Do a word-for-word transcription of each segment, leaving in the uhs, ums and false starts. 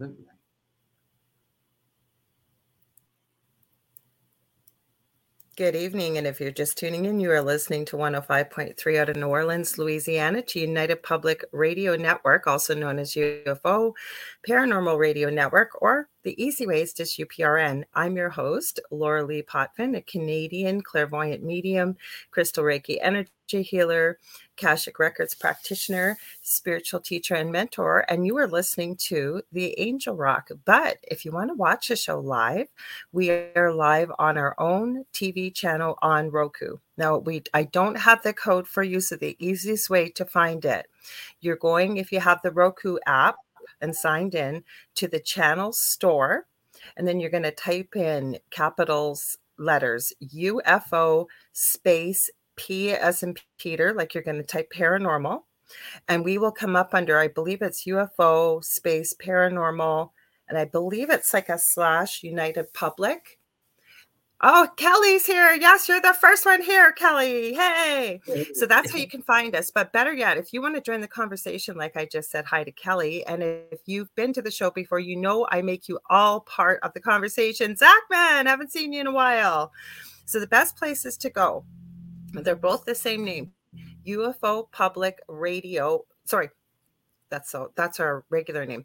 Absolutely. Good evening, and if you're just tuning in, you are listening to one oh five point three out of New Orleans, Louisiana, to United Public Radio Network, also known as U F O Paranormal Radio Network, or the easy way is just U P R N. I'm your host, Laura Lee Potvin, a Canadian clairvoyant medium, crystal Reiki energy healer, Akashic Records practitioner, spiritual teacher, and mentor, and you are listening to The Angel Rock. But if you want to watch the show live, we are live on our own T V channel on Roku. Now, we I don't have the code for you, so the easiest way to find it, you're going, if you have the Roku app and signed in, to the channel store, and then you're going to type in capitals letters U F O space P as in Peter, like you're going to type paranormal, and we will come up under, I believe it's U F O space paranormal, and I believe it's like a slash United Public. Oh, Kelly's here. Yes, you're the first one here, Kelly. Hey. So that's how you can find us. But better yet, if you want to join the conversation, like I just said, hi to Kelly. And if you've been to the show before, you know I make you all part of the conversation. Zachman, haven't seen you in a while. So the best places to go, they're both the same name, U F O Public Radio. Sorry, that's so that's our regular name.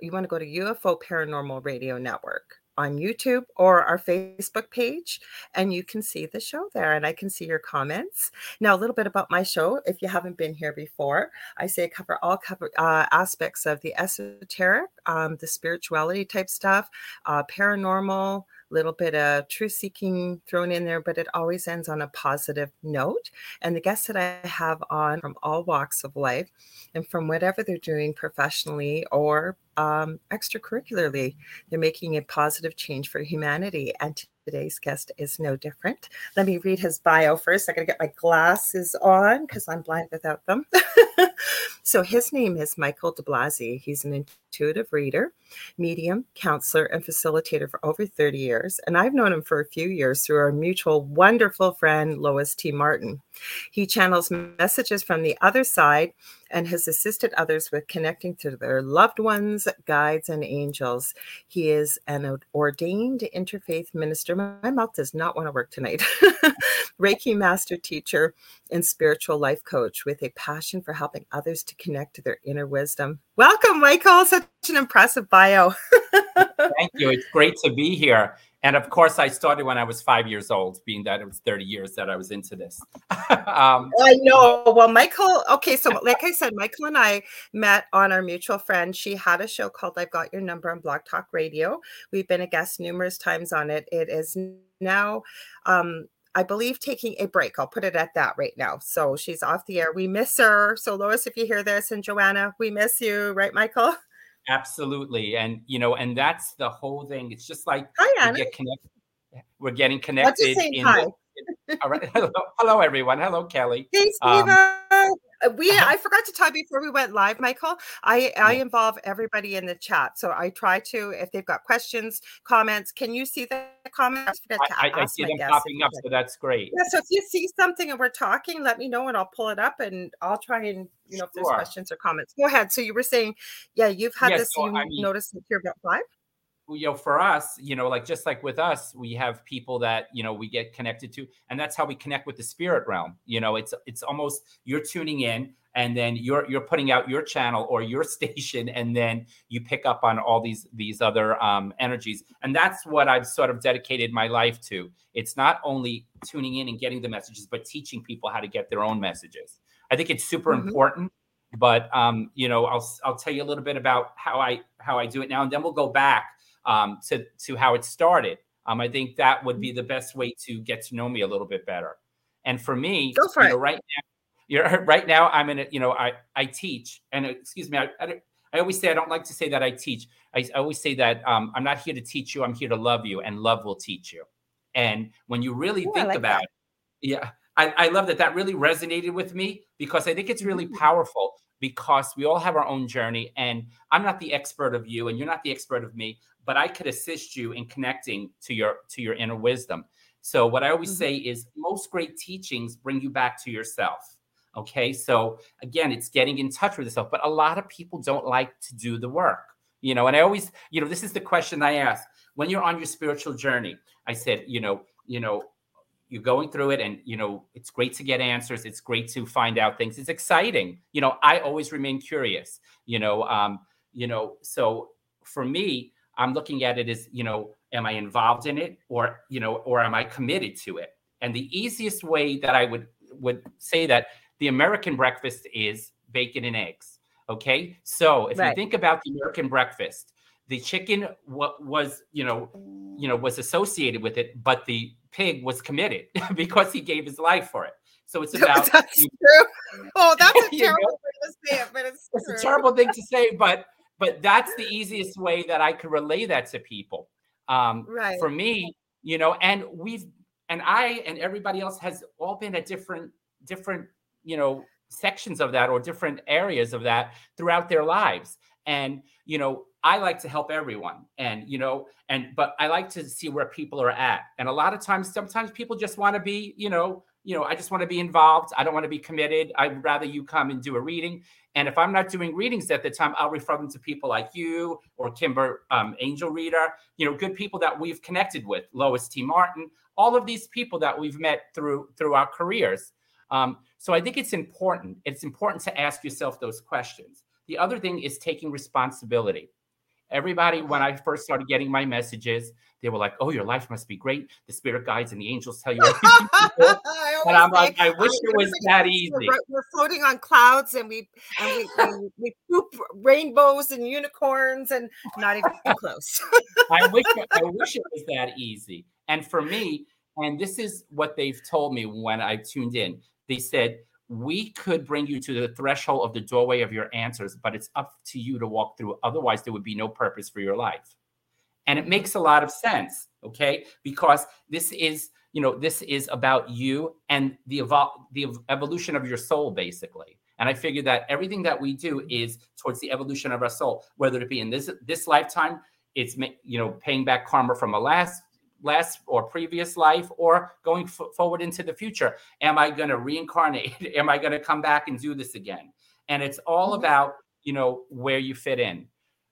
You want to go to U F O Paranormal Radio Network on YouTube or our Facebook page, and you can see the show there, and I can see your comments. Now, a little bit about my show. If you haven't been here before, I say I cover all cover, uh, aspects of the esoteric, um, the spirituality type stuff, uh, paranormal, little bit of truth seeking thrown in there, but it always ends on a positive note. And the guests that I have on from all walks of life and from whatever they're doing professionally or um, extracurricularly, they're making a positive change for humanity. And today's guest is no different. Let me read his bio first. I gotta get my glasses on because I'm blind without them. So his name is Michael de Blasi. He's an intuitive reader, medium, counselor, and facilitator for over thirty years. And I've known him for a few years through our mutual wonderful friend, Lois T. Martin. He channels messages from the other side and has assisted others with connecting to their loved ones, guides, and angels. He is an ordained interfaith minister. My mouth does not want to work tonight. Reiki master teacher and spiritual life coach with a passion for helping others to connect to their inner wisdom. Welcome, Michael. Such an impressive bio. Thank you. It's great to be here. And of course, I started when I was five years old, being that it was thirty years that I was into this. um, I know. Well, Michael, okay, so like I said, Michael and I met on our mutual friend. She had a show called I've Got Your Number on Blog Talk Radio. We've been a guest numerous times on it. It is now, um, I believe, taking a break. I'll put it at that right now. So she's off the air. We miss her. So Lois, if you hear this, and Joanna, we miss you. Right, Michael? Absolutely. And, you know, and that's the whole thing. It's just like hi, we get connected. We're getting connected. In hi. The, all right. Hello, hello, everyone. Hello, Kelly. Hey, Steve. Um, we, I forgot to tell you before we went live, Michael, I, I yeah. involve everybody in the chat. So I try to, if they've got questions, comments, can you see the comments? I, forgot to I, ask I see them guests. Popping up, so that's great. Yeah, so if you see something and we're talking, let me know and I'll pull it up and I'll try and, you know, if there's sure. questions or comments. Go ahead. So you were saying, yeah, you've had yeah, this, so, you I mean, noticed here about five? You know, for us, you know, like just like with us, we have people that, you know, we get connected to, and that's how we connect with the spirit realm. You know, it's it's almost you're tuning in and then you're you're putting out your channel or your station, and then you pick up on all these these other um, energies. And that's what I've sort of dedicated my life to. It's not only tuning in and getting the messages, but teaching people how to get their own messages. I think it's super mm-hmm. important. But, um, you know, I'll I'll tell you a little bit about how I how I do it now, and then we'll go back. Um, to, to how it started. Um, I think that would be the best way to get to know me a little bit better. And for me, Go for you know, right now, you're, right now I'm in a, you know, I, I teach and excuse me, I, I, I always say, I don't like to say that I teach. I, I always say that um, I'm not here to teach you. I'm here to love you, and love will teach you. And when you really Ooh, think like about that. it, yeah, I, I love that that really resonated with me, because I think it's really mm-hmm. powerful, because we all have our own journey, and I'm not the expert of you and you're not the expert of me, but I could assist you in connecting to your to your inner wisdom. So what I always mm-hmm. say is most great teachings bring you back to yourself. Okay, so again, it's getting in touch with yourself, but a lot of people don't like to do the work. You know, and I always, you know, this is the question I ask when you're on your spiritual journey. I said, you know, you know, you're going through it and, you know, it's great to get answers. It's great to find out things. It's exciting. You know, I always remain curious, you know, um, you know, so for me, I'm looking at it as, you know, am I involved in it or, you know, or am I committed to it? And the easiest way that I would would say that the American breakfast is bacon and eggs. OK, so if right. you think about the American breakfast, the chicken w- was, you know, you know, was associated with it, but the pig was committed because he gave his life for it. So it's about. That's you, true. Oh, that's a terrible you know? thing to say, it, but it's, it's true. a terrible thing to say. But but that's the easiest way that I could relay that to people. Um, right. For me, you know, and we've and I and everybody else has all been at different different, you know, sections of that or different areas of that throughout their lives. And, you know, I like to help everyone and, you know, and, but I like to see where people are at. And a lot of times, sometimes people just want to be, you know, you know, I just want to be involved. I don't want to be committed. I'd rather you come and do a reading. And if I'm not doing readings at the time, I'll refer them to people like you or Kimber um, Angel Reader, you know, good people that we've connected with, Lois T. Martin, all of these people that we've met through, through our careers. Um, so I think it's important. It's important to ask yourself those questions. The other thing is taking responsibility. Everybody, when I first started getting my messages, they were like, oh, your life must be great. The spirit guides and the angels tell you everything. And I'm like, I wish it was that easy. We're, we're floating on clouds and we and we, we, we poop rainbows and unicorns and not even close. I wish I wish it was that easy. And for me, and this is what they've told me when I tuned in. They said, we could bring you to the threshold of the doorway of your answers, but it's up to you to walk through. Otherwise, there would be no purpose for your life. And it makes a lot of sense, okay? Because this is, you know, this is about you and the evol- the evolution of your soul, basically. And I figured that everything that we do is towards the evolution of our soul, whether it be in this this lifetime, it's, you know, paying back karma from a last last or previous life or going f- forward into the future. Am I going to reincarnate? Am I going to come back and do this again? And it's all mm-hmm. about, you know, where you fit in.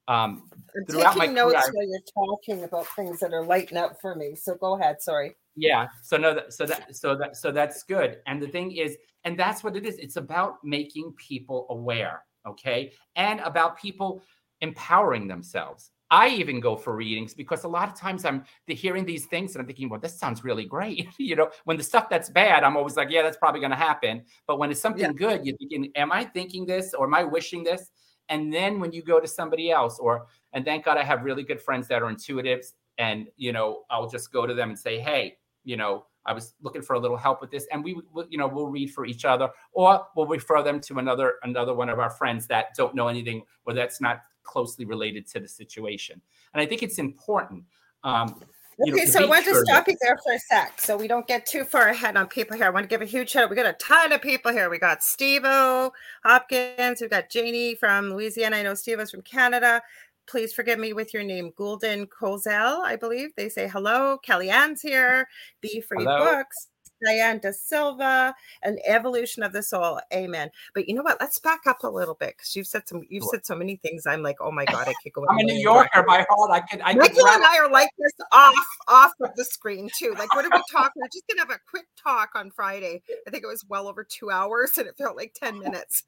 Um, I'm throughout taking my notes career, while you're talking about things that are lighting up for me. So go ahead. Sorry. Yeah. So no, that, so that, so that, so that's good. And the thing is, and that's what it is. It's about making people aware. Okay. And about people empowering themselves. I even go for readings because a lot of times I'm hearing these things and I'm thinking, well, this sounds really great. You know, when the stuff that's bad, I'm always like, yeah, that's probably going to happen. But when it's something yeah. good, you're thinking, am I thinking this or am I wishing this? And then when you go to somebody else or, and thank God I have really good friends that are intuitives and, you know, I'll just go to them and say, hey, you know, I was looking for a little help with this. And we, we you know, we'll read for each other or we'll refer them to another, another one of our friends that don't know anything or that's not closely related to the situation. And I think it's important. Um, you okay, know, so I want sure to stop you there for a sec so we don't get too far ahead on people here. I want to give a huge shout out. We got a ton of people here. We got Steve-O Hopkins. We've got Janie from Louisiana. I know Steve-O's from Canada. Please forgive me with your name, Goulden Kozel, I believe. They say hello. Kellyanne's here. Be Free hello. Books. Diane Da Silva, an evolution of the soul. Amen. But you know what? Let's back up a little bit because you've said some. You've sure. said so many things. I'm like, oh my God, I could go. I'm a New Yorker by heart. I could. I Michael could and I are like this off off of the screen too. Like, what are we talking? We're just gonna have a quick talk on Friday. I think it was well over two hours, and it felt like ten minutes.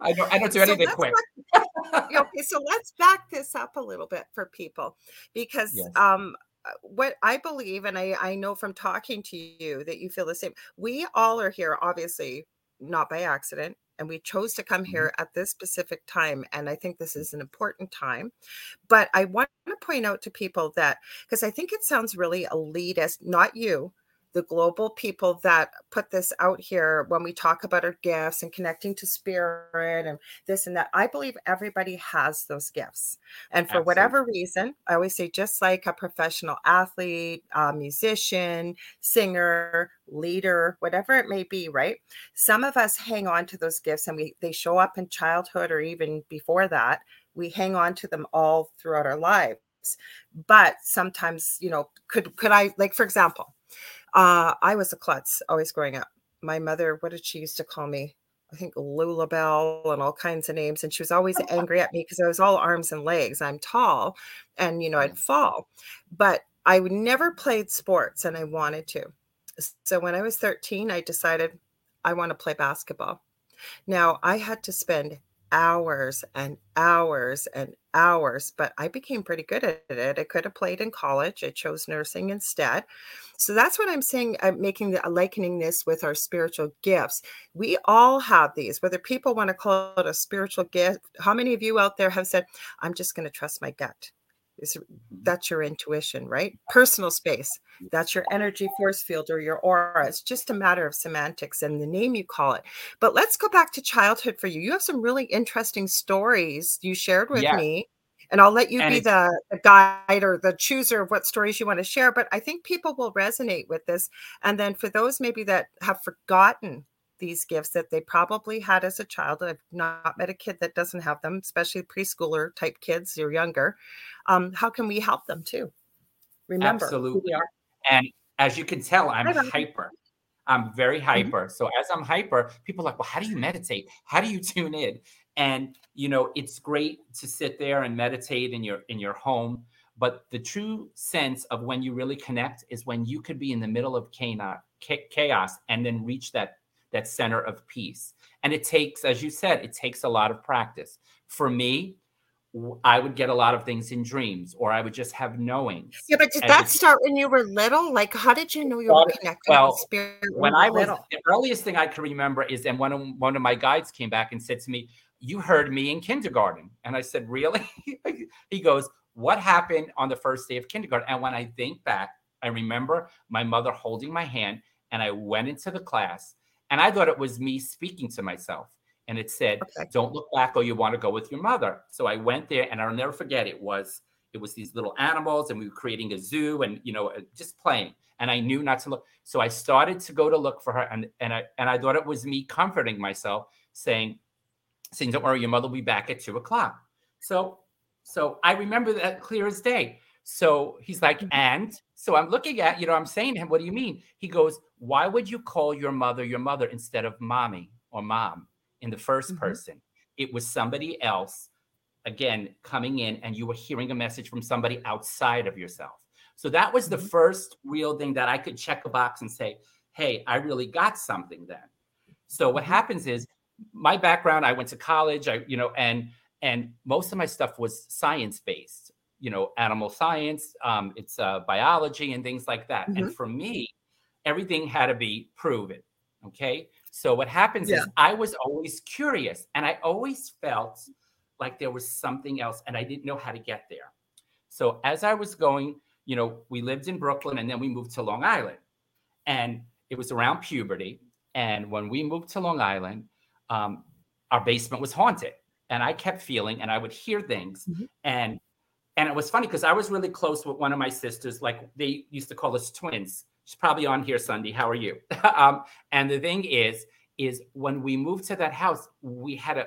I don't. I don't do anything so quick. Back, okay, so let's back this up a little bit for people because. Yes. um What I believe, and I, I know from talking to you that you feel the same. We all are here, obviously, not by accident. And we chose to come here at this specific time. And I think this is an important time. But I want to point out to people that, because I think it sounds really elitist, not you, the global people that put this out here when we talk about our gifts and connecting to spirit and this and that. I believe everybody has those gifts. And for Absolutely. Whatever reason, I always say, just like a professional athlete, a musician, singer, leader, whatever it may be, right? Some of us hang on to those gifts and we they show up in childhood or even before that. We hang on to them all throughout our lives. But sometimes, you know, could could I, like, for example, Uh, I was a klutz always growing up. My mother, what did she used to call me? I think Lola Bell and all kinds of names. And she was always angry at me because I was all arms and legs. I'm tall and, you know, I'd fall, but I never played sports and I wanted to. So when I was thirteen, I decided I want to play basketball. Now I had to spend hours and hours and hours, but I became pretty good at it. I could have played in college. I chose nursing instead. So that's what I'm saying. I'm making the likening this with our spiritual gifts. We all have these, whether people want to call it a spiritual gift. How many of you out there have said, I'm just going to trust my gut? Is that's your intuition, right? Personal space. That's your energy force field or your aura. It's just a matter of semantics and the name you call it. But let's go back to childhood for you. You have some really interesting stories you shared with yeah. me, and I'll let you and be the, the guide or the chooser of what stories you want to share. But I think people will resonate with this. And then for those maybe that have forgotten these gifts that they probably had as a child. I've not met a kid that doesn't have them, especially preschooler type kids or younger. Um, how can we help them too? Remember Absolutely. Who we are. And as you can tell, I'm hyper. I'm very hyper. Mm-hmm. So as I'm hyper, people are like, well, how do you meditate? How do you tune in? And, you know, it's great to sit there and meditate in your in your home. But the true sense of when you really connect is when you could be in the middle of chaos and then reach that that center of peace. And it takes, as you said, it takes a lot of practice. For me, I would get a lot of things in dreams, or I would just have knowings. Yeah, but did that start when you were little? Like, how did you know you were connected well, with spirit when, when I was little? The earliest thing I can remember is, and one of, one of my guides came back and said to me, you heard me in kindergarten. And I said, really? He goes, what happened on the first day of kindergarten? And when I think back, I remember my mother holding my hand, and I went into the class. And I thought it was me speaking to myself. And it said, okay. Don't look back or you want to go with your mother. So I went there, and I'll never forget it was it was these little animals, and we were creating a zoo and, you know, just playing. And I knew not to look. So I started to go to look for her. And, and, I, and I thought it was me comforting myself saying, saying, don't worry, your mother will be back at two o'clock. So, so I remember that clear as day. So he's like, and so I'm looking at, you know, I'm saying to him, what do you mean? He goes, why would you call your mother your mother instead of mommy or mom in the first mm-hmm. person? It was somebody else, again, coming in, and you were hearing a message from somebody outside of yourself. So that was mm-hmm. the first real thing that I could check a box and say, hey, I really got something then. So what mm-hmm. happens is my background, I went to college, I, you know, and, and most of my stuff was science-based. You know, animal science, um, it's uh, biology and things like that. Mm-hmm. And for me, everything had to be proven. Okay. So what happens yeah. is I was always curious, and I always felt like there was something else, and I didn't know how to get there. So as I was going, you know, we lived in Brooklyn, and then we moved to Long Island, and it was around puberty. And when we moved to Long Island, um, our basement was haunted, and I kept feeling, and I would hear things mm-hmm. and And it was funny because I was really close with one of my sisters. Like, they used to call us twins. She's probably on here, Sunday. How are you? um, and the thing is, is when we moved to that house, we had a,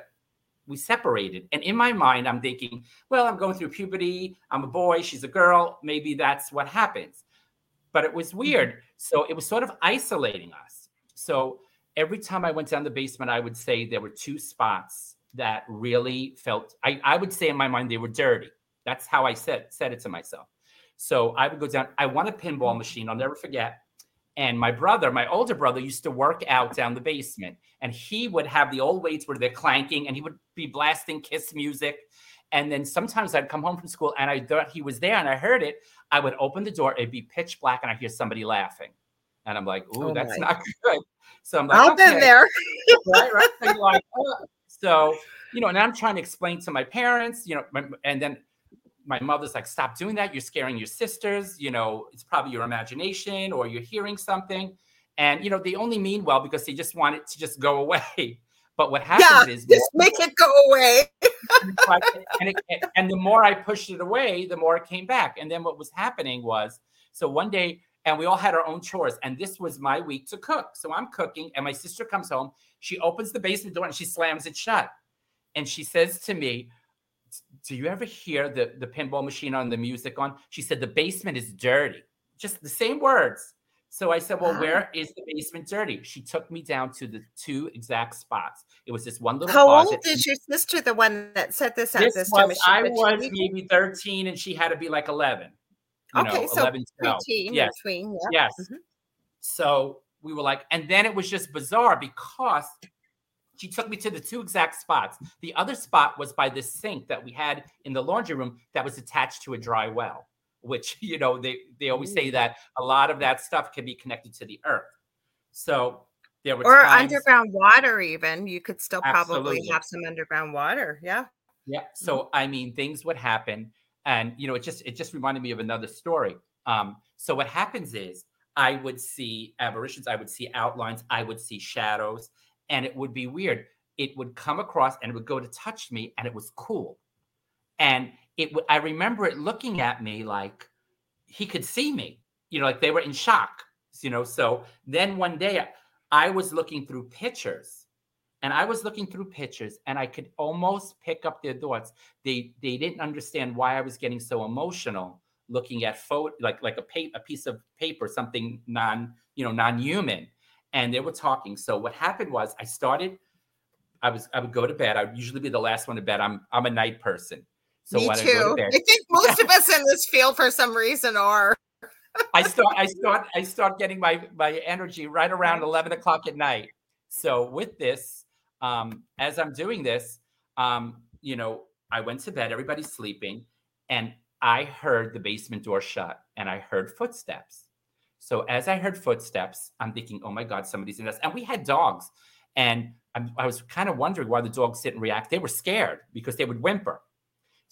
we separated. And in my mind, I'm thinking, well, I'm going through puberty. I'm a boy. She's a girl. Maybe that's what happens. But it was weird. So it was sort of isolating us. So every time I went down the basement, I would say there were two spots that really felt, I, I would say in my mind, they were dirty. That's how I said said it to myself. So I would go down. I want a pinball machine. I'll never forget. And my brother, my older brother, used to work out down the basement. And he would have the old weights where they're clanking. And he would be blasting Kiss music. And then sometimes I'd come home from school, and I thought he was there, and I heard it. I would open the door. It'd be pitch black, and I hear somebody laughing. And I'm like, ooh, oh, that's my. not good. So I'm like, I've okay. been there. right, right. So, like, oh. so, you know, and I'm trying to explain to my parents, you know, my, and then my mother's like, stop doing that. You're scaring your sisters. You know, it's probably your imagination, or you're hearing something. And, you know, they only mean well because they just want it to just go away. But what happens yeah, is just well, make it go away. and, it, and the more I pushed it away, the more it came back. And then what was happening was, so one day, and we all had our own chores. And this was my week to cook. So I'm cooking, and my sister comes home. She opens the basement door, and she slams it shut. And she says to me, do you ever hear the, the pinball machine on, the music on? She said, the basement is dirty. Just the same words. So I said, well, where is the basement dirty? She took me down to the two exact spots. It was this one little How closet. Old is your sister, the one that set this up? This, this was, I was maybe thirteen and she had to be like eleven. You okay, know, so eleven, preteen, yes. Between, yeah. Yes. Mm-hmm. So we were like, and then it was just bizarre because she took me to the two exact spots. The other spot was by this sink that we had in the laundry room that was attached to a dry well. Which, you know, they, they always say that a lot of that stuff can be connected to the earth. So there were Or times, underground water even. You could still absolutely. probably have some underground water. Yeah. Yeah. So, mm-hmm. I mean, things would happen. And, you know, it just it just reminded me of another story. Um, so what happens is I would see aberrations. I would see outlines. I would see shadows. And it would be weird. It would come across and it would go to touch me. And it was cool. And it, I remember it looking at me like he could see me, you know, like they were in shock, you know. So then one day I, I was looking through pictures and I was looking through pictures and I could almost pick up their thoughts. They they didn't understand why I was getting so emotional looking at photo, like like a, pa- a piece of paper, something non, you know, non-human. And they were talking. So what happened was I started, I was I would go to bed. I would usually be the last one to bed. I'm I'm a night person. So Me too. I, to I think most of us in this field, for some reason, are. I start, I start, I start getting my my energy right around eleven o'clock at night. So with this, um, as I'm doing this, um, you know, I went to bed. Everybody's sleeping, and I heard the basement door shut, and I heard footsteps. So as I heard footsteps, I'm thinking, "Oh my God, somebody's in this." And we had dogs, and I'm, I was kind of wondering why the dogs didn't react. They were scared because they would whimper.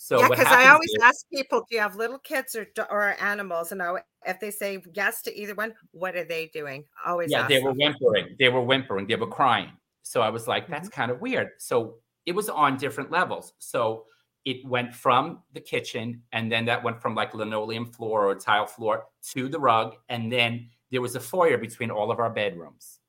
So yeah, because I always is, ask people, do you have little kids or or animals? And I, if they say yes to either one, what are they doing? Always yeah, ask they were them. whimpering. They were whimpering. They were crying. So I was like, that's mm-hmm. kind of weird. So it was on different levels. So it went from the kitchen, and then that went from like linoleum floor or tile floor to the rug. And then there was a foyer between all of our bedrooms.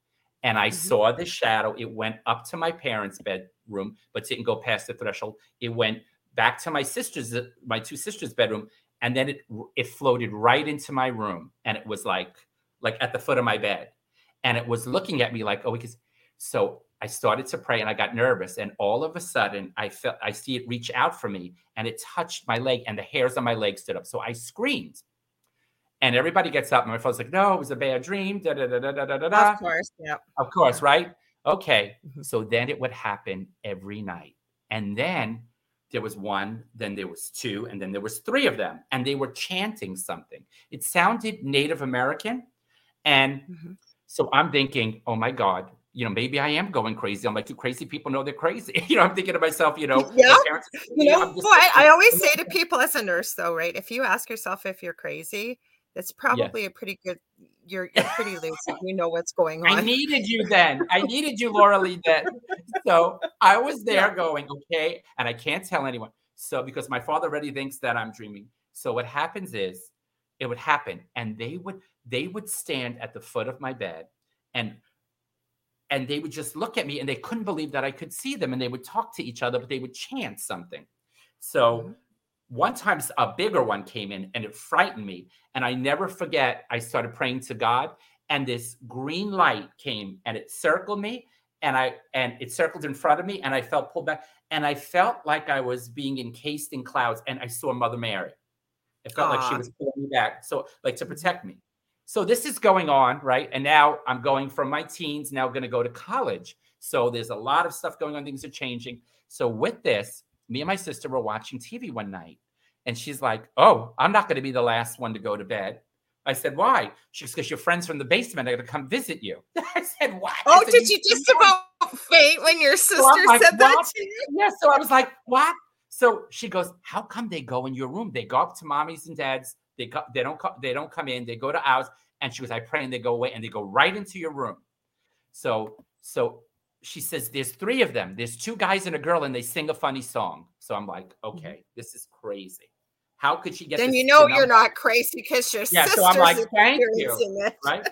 And I mm-hmm. saw the shadow. It went up to my parents' bedroom, but didn't go past the threshold. It went back to my sister's, my two sisters' bedroom, and then it it floated right into my room, and it was like like at the foot of my bed, and it was looking at me like, oh, because. So I started to pray, and I got nervous, and all of a sudden I felt I see it reach out for me, and it touched my leg, and the hairs on my leg stood up. So I screamed, and everybody gets up, and my phone's like, no, it was a bad dream. Da da da da da da da. Of course, yeah. Of course, right? Okay. So then it would happen every night, and then. There was one, then there was two, and then there was three of them. And they were chanting something. It sounded Native American. And mm-hmm. so I'm thinking, oh, my God, you know, maybe I am going crazy. I'm like, do crazy people know they're crazy? You know, I'm thinking to myself, you know. Yeah. Parents, you know, know well, I, I always say to people as a nurse, though, right, if you ask yourself if you're crazy, that's probably yes. a pretty good, you're, you're pretty lucid. You know what's going on. I needed you then. I needed you, Laura Lee, then. So I was there yeah. going, okay, and I can't tell anyone. So because my father already thinks that I'm dreaming. So what happens is it would happen, and they would they would stand at the foot of my bed, and and they would just look at me, and they couldn't believe that I could see them, and they would talk to each other, but they would chant something. So mm-hmm. one time a bigger one came in, and it frightened me. And I never forget, I started praying to God, and this green light came, and it circled me, and I and it circled in front of me, and I felt pulled back, and I felt like I was being encased in clouds, and I saw Mother Mary. It felt ah. like she was pulling me back, so like to protect me. So this is going on, right? And now I'm going from my teens, now going to go to college. So there's a lot of stuff going on, things are changing. So with this, me and my sister were watching T V one night. And she's like, oh, I'm not going to be the last one to go to bed. I said, why? She's because your friends from the basement are going to come visit you. I said, why? Oh, said, did you, you just about faint when your sister so like, said what? That to you? Yeah, so I was like, what? So she goes, how come they go in your room? They go up to mommy's and dad's. They go, they don't co- they don't come in. They go to ours. And she goes, I pray and they go away and they go right into your room. So so she says, there's three of them. There's two guys and a girl and they sing a funny song. So I'm like, okay, mm-hmm. this is crazy. How could she get then this? You know you're not crazy because your yeah, sister's so I'm like, thank you, it. Right?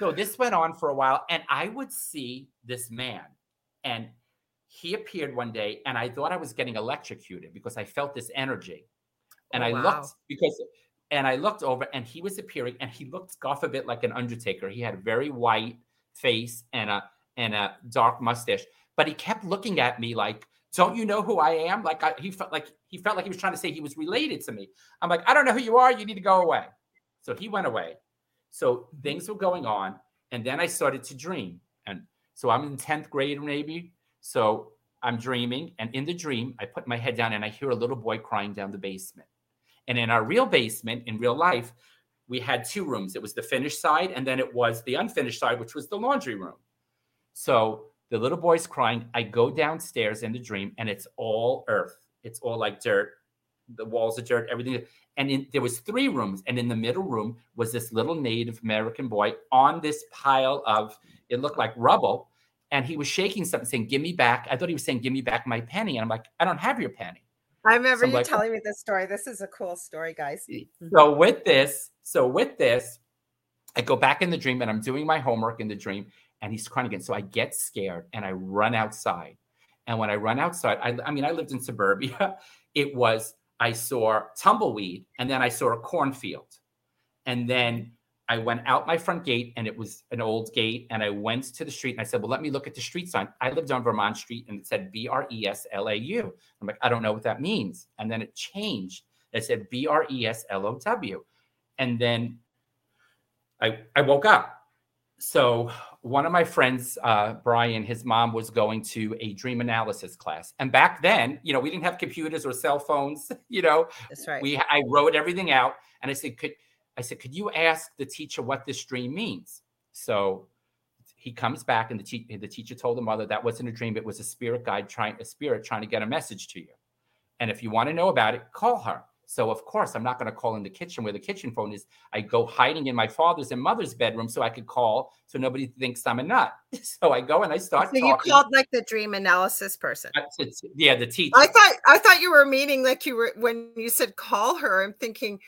So this went on for a while, and I would see this man, and he appeared one day, and I thought I was getting electrocuted because I felt this energy, and oh, I wow. looked because And I looked over and he was appearing, and he looked, God forbid, like an undertaker. He had a very white face and a and a dark mustache, but he kept looking at me like, "Don't you know who I am?" Like I, he felt like he felt like he was trying to say he was related to me. I'm like, "I don't know who you are. You need to go away." So he went away. So things were going on, and then I started to dream. And so I'm in tenth grade, maybe. So I'm dreaming, and in the dream, I put my head down, and I hear a little boy crying down the basement. And in our real basement, in real life, we had two rooms. It was the finished side, and then it was the unfinished side, which was the laundry room. So the little boy's crying. I go downstairs in the dream, and it's all earth. It's all like dirt. The walls are dirt, everything. And in, there was three rooms, and in the middle room was this little Native American boy on this pile of, it looked like rubble, and he was shaking something, saying, "Give me back." I thought he was saying, "Give me back my penny." And I'm like, "I don't have your penny." I remember so you like, telling me this story. This is a cool story, guys. So with this, so with this, I go back in the dream, and I'm doing my homework in the dream, and he's crying again. So I get scared, and I run outside. And when I run outside, I, I mean, I lived in suburbia. It was, I saw tumbleweed, and then I saw a cornfield. And then I went out my front gate, and it was an old gate, and I went to the street, and I said, "Well, let me look at the street sign." I lived on Vermont Street, and it said B R E S L A U. I'm like, "I don't know what that means." And then it changed. It said B R E S L O W. And then I, I woke up. So one of my friends, uh, Brian, his mom was going to a dream analysis class. And back then, you know, we didn't have computers or cell phones, you know. That's right. We, I wrote everything out, and I said, could, I said, could you ask the teacher what this dream means? So he comes back, and the, te- the teacher told the mother that wasn't a dream. It was a spirit guide, trying a spirit trying to get a message to you. And if you want to know about it, call her. So, of course, I'm not going to call in the kitchen where the kitchen phone is. I go hiding in my father's and mother's bedroom so I could call so nobody thinks I'm a nut. So I go and I start so talking. So you called like the dream analysis person. It's, yeah, the teacher. I thought I thought you were meaning like you were, when you said call her, I'm thinking,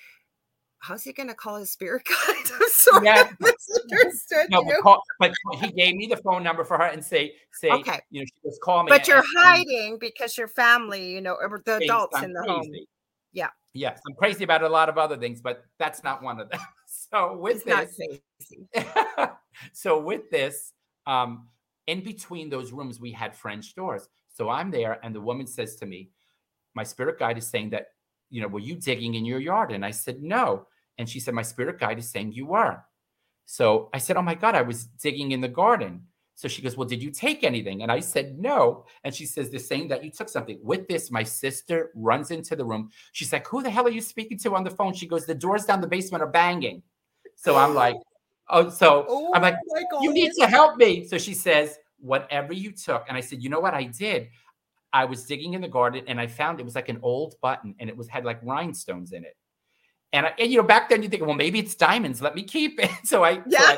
how's he going to call his spirit guide? I'm sorry, yeah. I misunderstood no, you. But, call, but he gave me the phone number for her and say, say okay. You know, she just call me. But you're hiding and, because your family, you know, or the adults I'm in the crazy. Home. Yeah. Yes, I'm crazy about a lot of other things, but that's not one of them. So with it's this, so with this, um, in between those rooms, we had French doors. So I'm there, and the woman says to me, "My spirit guide is saying that, you know, were you digging in your yard?" And I said, "No." And she said, "My spirit guide is saying you were." So I said, "Oh my God, I was digging in the garden." So she goes, "Well, did you take anything?" And I said, "No." And she says, "They're saying that you took something." With this, my sister runs into the room. She's like, "Who the hell are you speaking to on the phone?" She goes, "The doors down the basement are banging." So I'm like, "Oh," so oh, I'm like, "You need to help me." So she says, "Whatever you took." And I said, "You know what I did? I was digging in the garden, and I found it was like an old button, and it was had like rhinestones in it." And, I, and you know, back then you think, well, maybe it's diamonds. Let me keep it. So I, yeah. so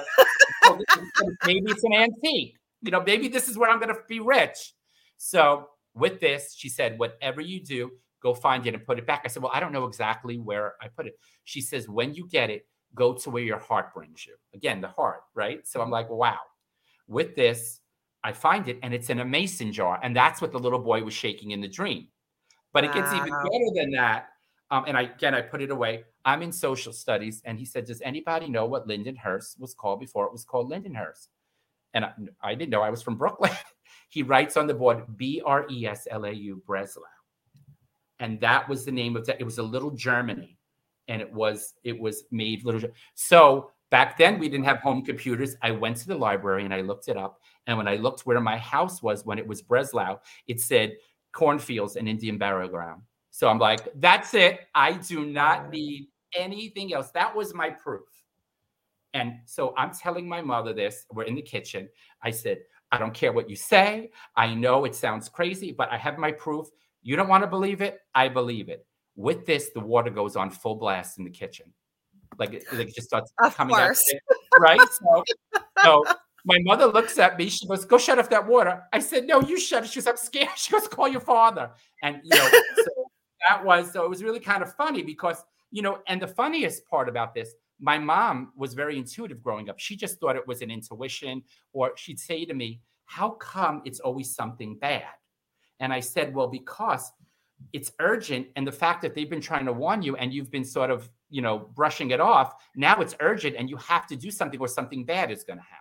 I so this, maybe it's an antique. You know, maybe this is where I'm going to be rich. So with this, she said, "Whatever you do, go find it and put it back." I said, "Well, I don't know exactly where I put it." She says, "When you get it, go to where your heart brings you." Again, the heart, right? So I'm like, wow. With this, I find it, and it's in a mason jar. And that's what the little boy was shaking in the dream. But it gets wow. even better than that. Um, and I, again, I put it away. I'm in social studies. And he said, "Does anybody know what Lindenhurst was called before it was called Lindenhurst?" And I, I didn't know. I was from Brooklyn. He writes on the board, B R E S L A U, Breslau. And that was the name of that. It was a little Germany. And it was it was made little. So back then, we didn't have home computers. I went to the library and I looked it up. And when I looked where my house was when it was Breslau, it said cornfields and Indian burial ground. So I'm like, that's it. I do not need anything else. That was my proof. And so I'm telling my mother this. We're in the kitchen. I said, "I don't care what you say. I know it sounds crazy, but I have my proof. You don't want to believe it. I believe it." With this, the water goes on full blast in the kitchen. Like it, like it just starts of coming course. Out. Right? So, so my mother looks at me. She goes, "Go shut off that water." I said, "No, you shut it." She goes, "I'm scared." She goes, "Call your father." And, you know, so That was, so it was really kind of funny because, you know, and the funniest part about this, my mom was very intuitive growing up. She just thought it was an intuition, or she'd say to me, "How come it's always something bad?" And I said, "Well, because it's urgent. And the fact that they've been trying to warn you and you've been sort of you know, brushing it off. Now it's urgent and you have to do something or something bad is going to happen.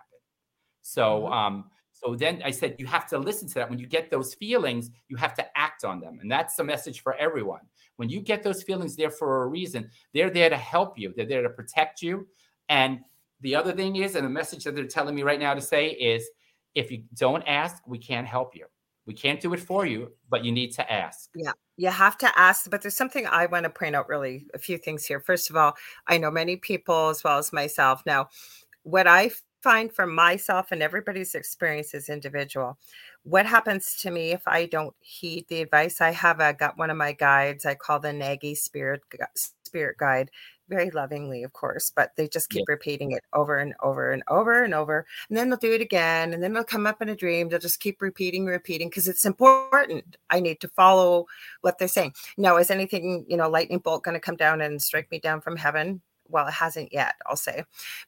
So, um, so then I said, you have to listen to that. When you get those feelings, you have to act on them. And that's the message for everyone. When you get those feelings, they're for a reason. They're there to help you. They're there to protect you. And the other thing is, and the message that they're telling me right now to say is, if you don't ask, we can't help you. We can't do it for you, but you need to ask. Yeah, you have to ask. But there's something I want to point out, really, a few things here. First of all, I know many people as well as myself. Now, what I find for myself, and everybody's experience is individual, what happens to me if I don't heed the advice? I have a, got one of my guides. I call the Nagy Spirit Spirit Guide. Very lovingly, of course, but they just keep yeah. repeating it over and over and over and over. And then they'll do it again. And then they'll come up in a dream. They'll just keep repeating, repeating, because it's important. I need to follow what they're saying. Now, is anything, you know, lightning bolt going to come down and strike me down from heaven? Well, it hasn't yet, I'll say.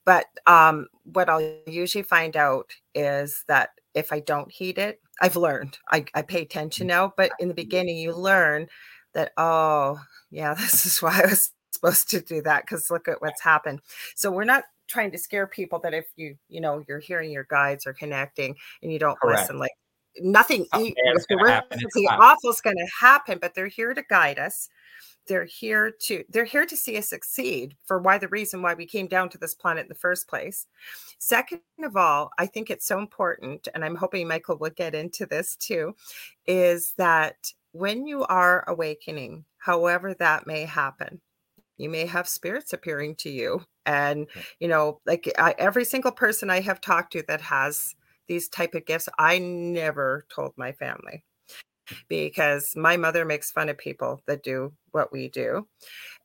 But um, what I'll usually find out is that if I don't heed it, I've learned. I, I pay attention now. But in the beginning, you learn that, oh, yeah, this is why I was supposed to do that, because look at what's happened. So we're not trying to scare people that if you, you know, you're hearing your guides or connecting and you don't Correct. Listen, like nothing e- the awful is going to happen, but they're here to guide us. They're here to, they're here to see us succeed for why the reason why we came down to this planet in the first place. Second of all, I think it's so important, and I'm hoping Michael will get into this too, is that when you are awakening, however that may happen, you may have spirits appearing to you. And, you know, like I, every single person I have talked to that has these type of gifts, I never told my family because my mother makes fun of people that do what we do.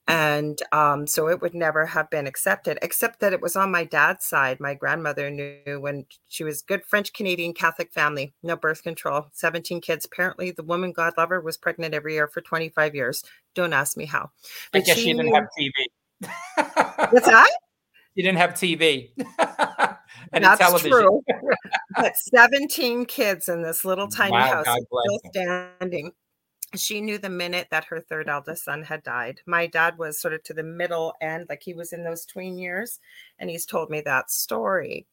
And um, so it would never have been accepted, except that it was on my dad's side. My grandmother knew when she was good French Canadian Catholic family, no birth control, seventeen kids. Apparently the woman, God love her, was pregnant every year for twenty-five years. Don't ask me how. But I guess she, she didn't have T V. What's that? She didn't have T V. And that's television. True. But seventeen kids in this little tiny wow, house still standing. She knew the minute that her third eldest son had died. My dad was sort of to the middle end, like he was in those tween years, and he's told me that story.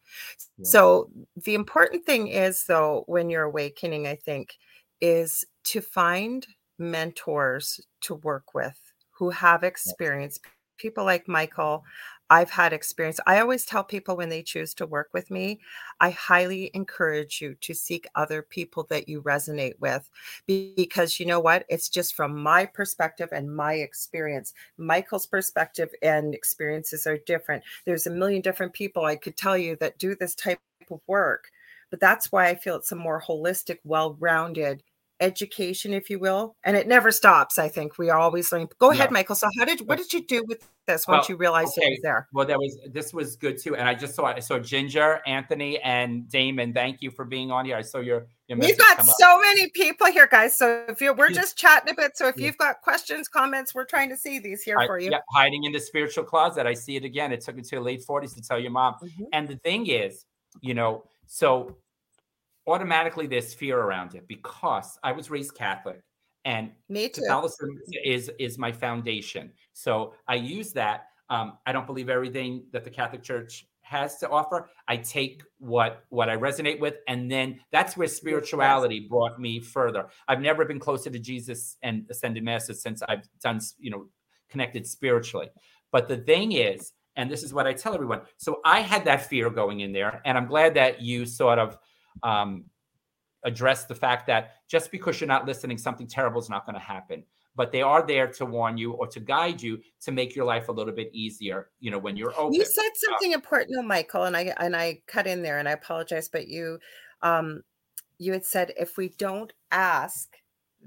Yeah. So the important thing is, though, when you're awakening, I think, is to find mentors to work with who have experience. Yeah. People like Michael, I've had experience. I always tell people when they choose to work with me, I highly encourage you to seek other people that you resonate with, because you know what? It's just from my perspective and my experience. Michael's perspective and experiences are different. There's a million different people I could tell you that do this type of work, but that's why I feel it's a more holistic, well-rounded education, if you will, and it never stops. I think we are always learning. Go ahead, no. Michael. So, how did what did you do with this once well, you realized okay. it was there? Well, that was this was good too, and I just saw I saw Ginger, Anthony, and Damon. Thank you for being on here. I saw your. your We've got so up. many people here, guys. So if you we're just chatting a bit. So if yeah. you've got questions, comments, we're trying to see these here I, for you. Yeah, hiding in the spiritual closet. I see it again. It took me to the late forties to tell your mom. Mm-hmm. And the thing is, you know, so. Automatically there's fear around it because I was raised Catholic and Catholicism is, is my foundation. So I use that. Um, I don't believe everything that the Catholic Church has to offer. I take what, what I resonate with. And then that's where spirituality brought me further. I've never been closer to Jesus and Ascended Masters since I've done, you know, connected spiritually. But the thing is, and this is what I tell everyone. So I had that fear going in there, and I'm glad that you sort of, um, address the fact that just because you're not listening, something terrible is not going to happen, but they are there to warn you or to guide you to make your life a little bit easier. You know, when you're open, you said something uh, important, Michael, and I, and I cut in there and I apologize, but you, um, you had said, if we don't ask,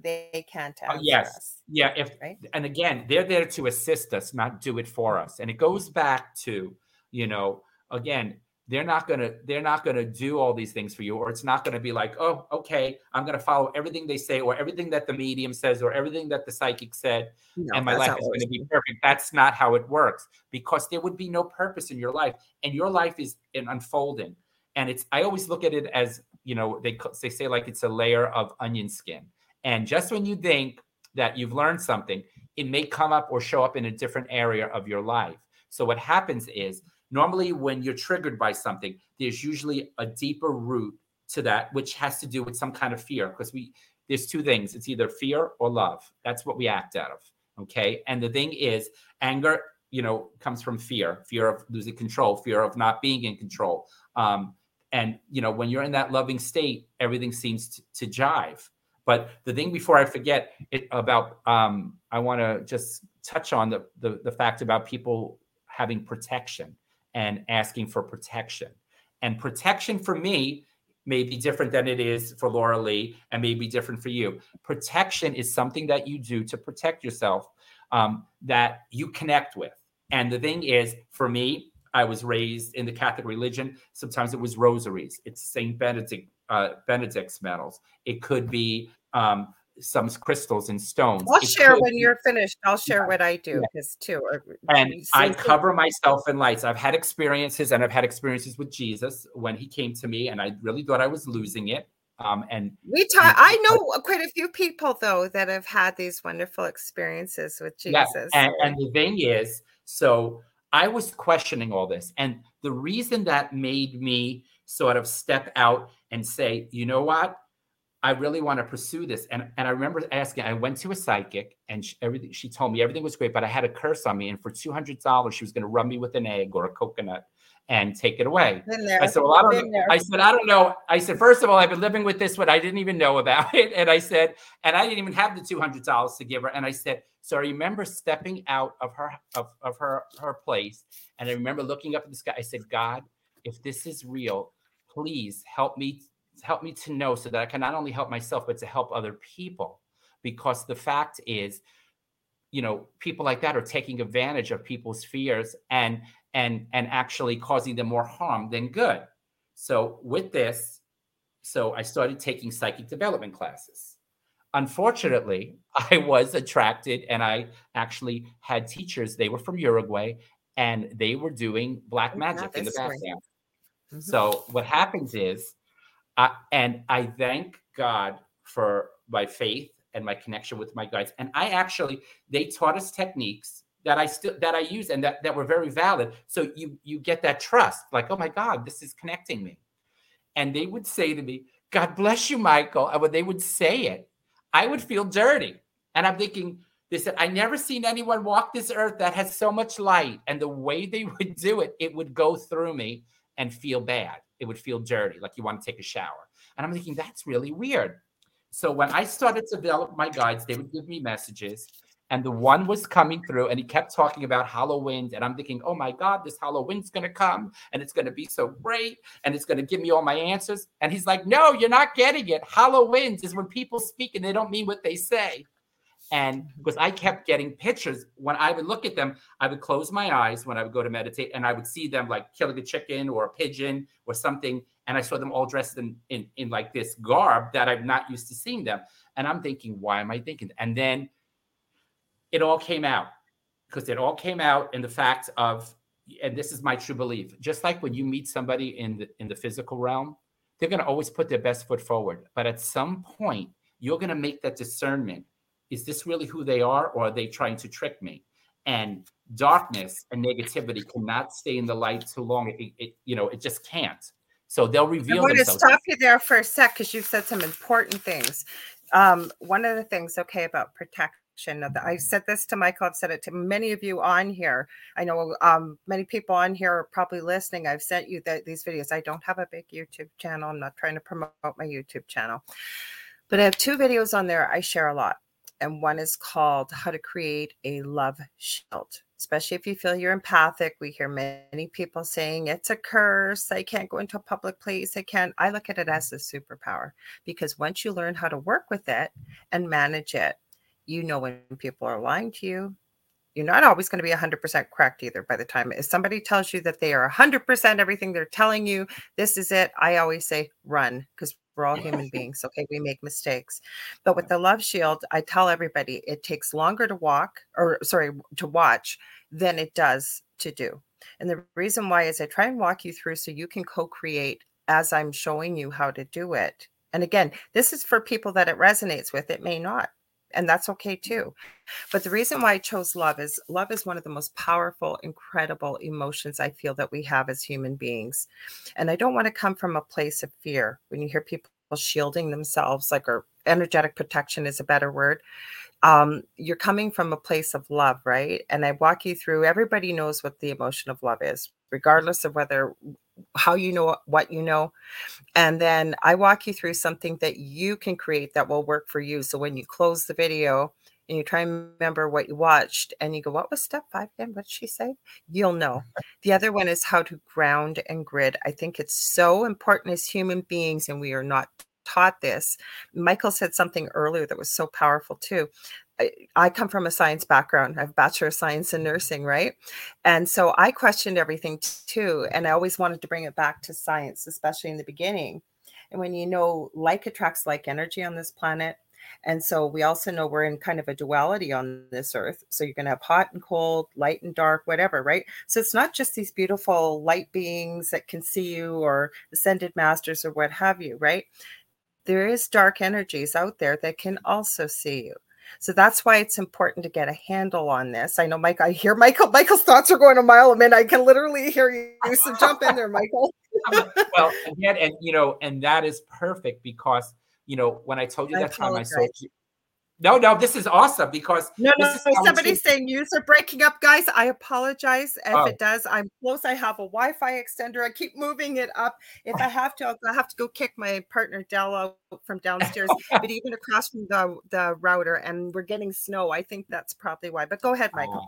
they can't answer uh, yes. us. Yeah. If, right? And again, they're there to assist us, not do it for us. And it goes back to, you know, again, They're not going to they're not going to do all these things for you, or it's not going to be like, oh, OK, I'm going to follow everything they say or everything that the medium says or everything that the psychic said. No, and my life is going to be perfect. That's not how it works, because there would be no purpose in your life, and your life is an unfolding. And it's I always look at it as, you know, they they say like it's a layer of onion skin. And just when you think that you've learned something, it may come up or show up in a different area of your life. So what happens is, normally when you're triggered by something, there's usually a deeper root to that, which has to do with some kind of fear, because we there's two things. It's either fear or love. That's what we act out of. Okay. And the thing is, anger, you know, comes from fear, fear of losing control, fear of not being in control. Um, and, you know, when you're in that loving state, everything seems to, to jive. But the thing before I forget it about, um, I want to just touch on the, the the fact about people having protection and asking for protection. And protection for me may be different than it is for Laura Lee and may be different for you. Protection is something that you do to protect yourself, um, that you connect with. And the thing is, for me, I was raised in the Catholic religion. Sometimes it was rosaries. It's Saint Benedict, uh, Benedict's medals. It could be um, some crystals and stones. I'll it share when be. You're finished. I'll share yeah. what I do because yeah. too. Or, and I cover things. myself in lights. I've had experiences, and I've had experiences with Jesus when he came to me, and I really thought I was losing it. Um, and we talk. I know quite a few people though that have had these wonderful experiences with Jesus. Yeah. And, and the thing is, so I was questioning all this. And the reason that made me sort of step out and say, you know what, I really want to pursue this. And, and I remember asking, I went to a psychic, and she, everything, she told me everything was great, but I had a curse on me. And for two hundred dollars, she was going to rub me with an egg or a coconut and take it away. I said, well, I don't know. I said, I don't know. I said, first of all, I've been living with this one. I didn't even know about it. And I said, and I didn't even have the two hundred dollars to give her. And I said, so I remember stepping out of her, of, of her, her place. And I remember looking up at the sky. I said, God, if this is real, please help me, help me to know so that I can not only help myself, but to help other people. Because the fact is, you know, people like that are taking advantage of people's fears and, and, and actually causing them more harm than good. So with this, so I started taking psychic development classes. Unfortunately, I was attracted, and I actually had teachers. They were from Uruguay, and they were doing black magic in the background. Mm-hmm. So what happens is, uh, and I thank God for my faith and my connection with my guides. And I actually, they taught us techniques that I still that I use and that, that were very valid. So you you get that trust, like, oh my God, this is connecting me. And they would say to me, God bless you, Michael. And when they would say it, I would feel dirty. And I'm thinking, they said, I never seen anyone walk this earth that has so much light. And the way they would do it, it would go through me and feel bad. It would feel dirty, like you want to take a shower. And I'm thinking, that's really weird. So when I started to develop my guides, they would give me messages. And the one was coming through, and he kept talking about Halloween. And I'm thinking, oh my God, this Halloween's going to come, and it's going to be so great, and it's going to give me all my answers. And he's like, no, you're not getting it. Halloween is when people speak and they don't mean what they say. And because I kept getting pictures, when I would look at them, I would close my eyes when I would go to meditate, and I would see them like killing a chicken or a pigeon or something. And I saw them all dressed in, in, in like this garb that I'm not used to seeing them. And I'm thinking, why am I thinking? And then it all came out, because it all came out in the fact of, and this is my true belief, just like when you meet somebody in the, in the physical realm, they're going to always put their best foot forward. But at some point, you're going to make that discernment. Is this really who they are, or are they trying to trick me? And darkness and negativity cannot stay in the light too long. It, it you know, it just can't. So they'll reveal themselves. I want to stop you there for a sec, because you've said some important things. Um, one of the things, okay, about protect. I've said this to Michael. I've said it to many of you on here. I know um, many people on here are probably listening. I've sent you the, these videos. I don't have a big YouTube channel. I'm not trying to promote my YouTube channel. But I have two videos on there I share a lot. And one is called How to Create a Love Shield. Especially if you feel you're empathic. We hear many people saying, it's a curse. I can't go into a public place. I can't. I look at it as a superpower. Because once you learn how to work with it and manage it, you know when people are lying to you. You're not always going to be one hundred percent correct either by the time. If somebody tells you that they are one hundred percent everything they're telling you, this is it, I always say run, because we're all human beings. Okay, we make mistakes. But with the love shield, I tell everybody it takes longer to walk or sorry, to watch than it does to do. And the reason why is I try and walk you through so you can co-create as I'm showing you how to do it. And again, this is for people that it resonates with. It may not. and that's okay too. But the reason why I chose love is love is one of the most powerful, incredible emotions I feel that we have as human beings. And I don't want to come from a place of fear. When you hear people shielding themselves, like, or energetic protection is a better word. Um, you're coming from a place of love, right? And I walk you through, everybody knows what the emotion of love is, regardless of whether, how you know, what you know. And then I walk you through something that you can create that will work for you. So when you close the video and you try and remember what you watched and you go, what was step five again? What did she say? You'll know. The other one is how to ground and grid. I think it's so important as human beings, and we are not taught this. Michael said something earlier that was so powerful too. I, I come from a science background. I have a Bachelor of Science in Nursing, right? And so I questioned everything too. And I always wanted to bring it back to science, especially in the beginning. And when you know, like attracts like energy on this planet. And so we also know we're in kind of a duality on this earth. So you're going to have hot and cold, light and dark, whatever, right? So it's not just these beautiful light beings that can see you or ascended masters or what have you, right? There is dark energies out there that can also see you. So that's why it's important to get a handle on this. I know, Mike, I hear Michael, Michael's thoughts are going a mile a minute. I can literally hear you. So jump in there, Michael. Well, again, and, you know, and that is perfect because, you know, when I told you I that apologize. time, I saw you. No, no, this is awesome because no, no. Somebody's saying yous are breaking up, guys. I apologize if oh. it does. I'm close. I have a Wi-Fi extender. I keep moving it up. If I have to, I'll have to go kick my partner Dell out from downstairs. But even across from the the router, and we're getting snow. I think that's probably why. But go ahead, Michael. Oh.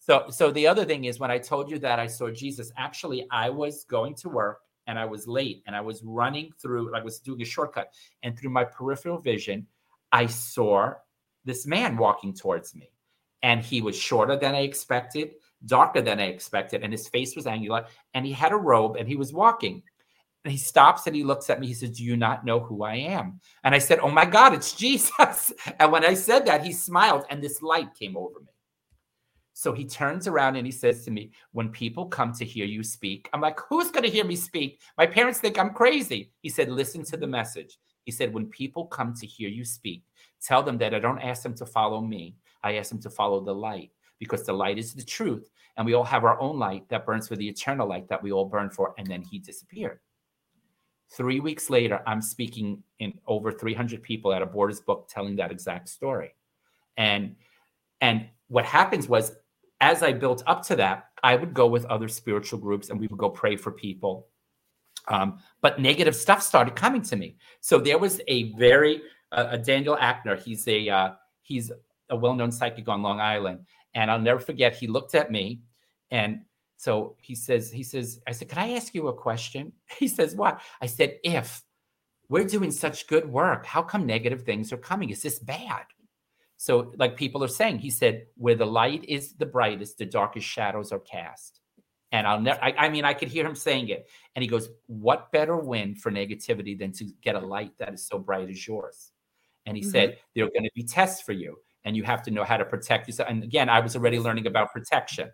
So, so the other thing is when I told you that I saw Jesus. Actually, I was going to work and I was late, and I was running through. I was doing a shortcut, and through my peripheral vision, I saw this man walking towards me, and he was shorter than I expected, darker than I expected, and his face was angular, and he had a robe, and he was walking. And he stops, and he looks at me. He says, do you not know who I am? And I said, oh, my God, it's Jesus. And when I said that, he smiled, and this light came over me. So he turns around, and he says to me, when people come to hear you speak, I'm like, who's going to hear me speak? My parents think I'm crazy. He said, listen to the message. He said, when people come to hear you speak, tell them that I don't ask them to follow me. I ask them to follow the light, because the light is the truth. And we all have our own light that burns for the eternal light that we all burn for. And then he disappeared. Three weeks later, I'm speaking in over three hundred people at a Borders book telling that exact story. And, and what happens was, as I built up to that, I would go with other spiritual groups and we would go pray for people. Um, but negative stuff started coming to me. So there was a very uh, a Daniel Ackner. He's a uh, he's a well-known psychic on Long Island, and I'll never forget. He looked at me, and so he says, he says, I said, can I ask you a question? He says, what? I said, if we're doing such good work, how come negative things are coming? Is this bad? So like people are saying, he said, where the light is the brightest, the darkest shadows are cast. And I'll never, I, I mean, I could hear him saying it. And he goes, what better win for negativity than to get a light that is so bright as yours? And he mm-hmm. said, there are going to be tests for you. And you have to know how to protect yourself. And again, I was already learning about protection.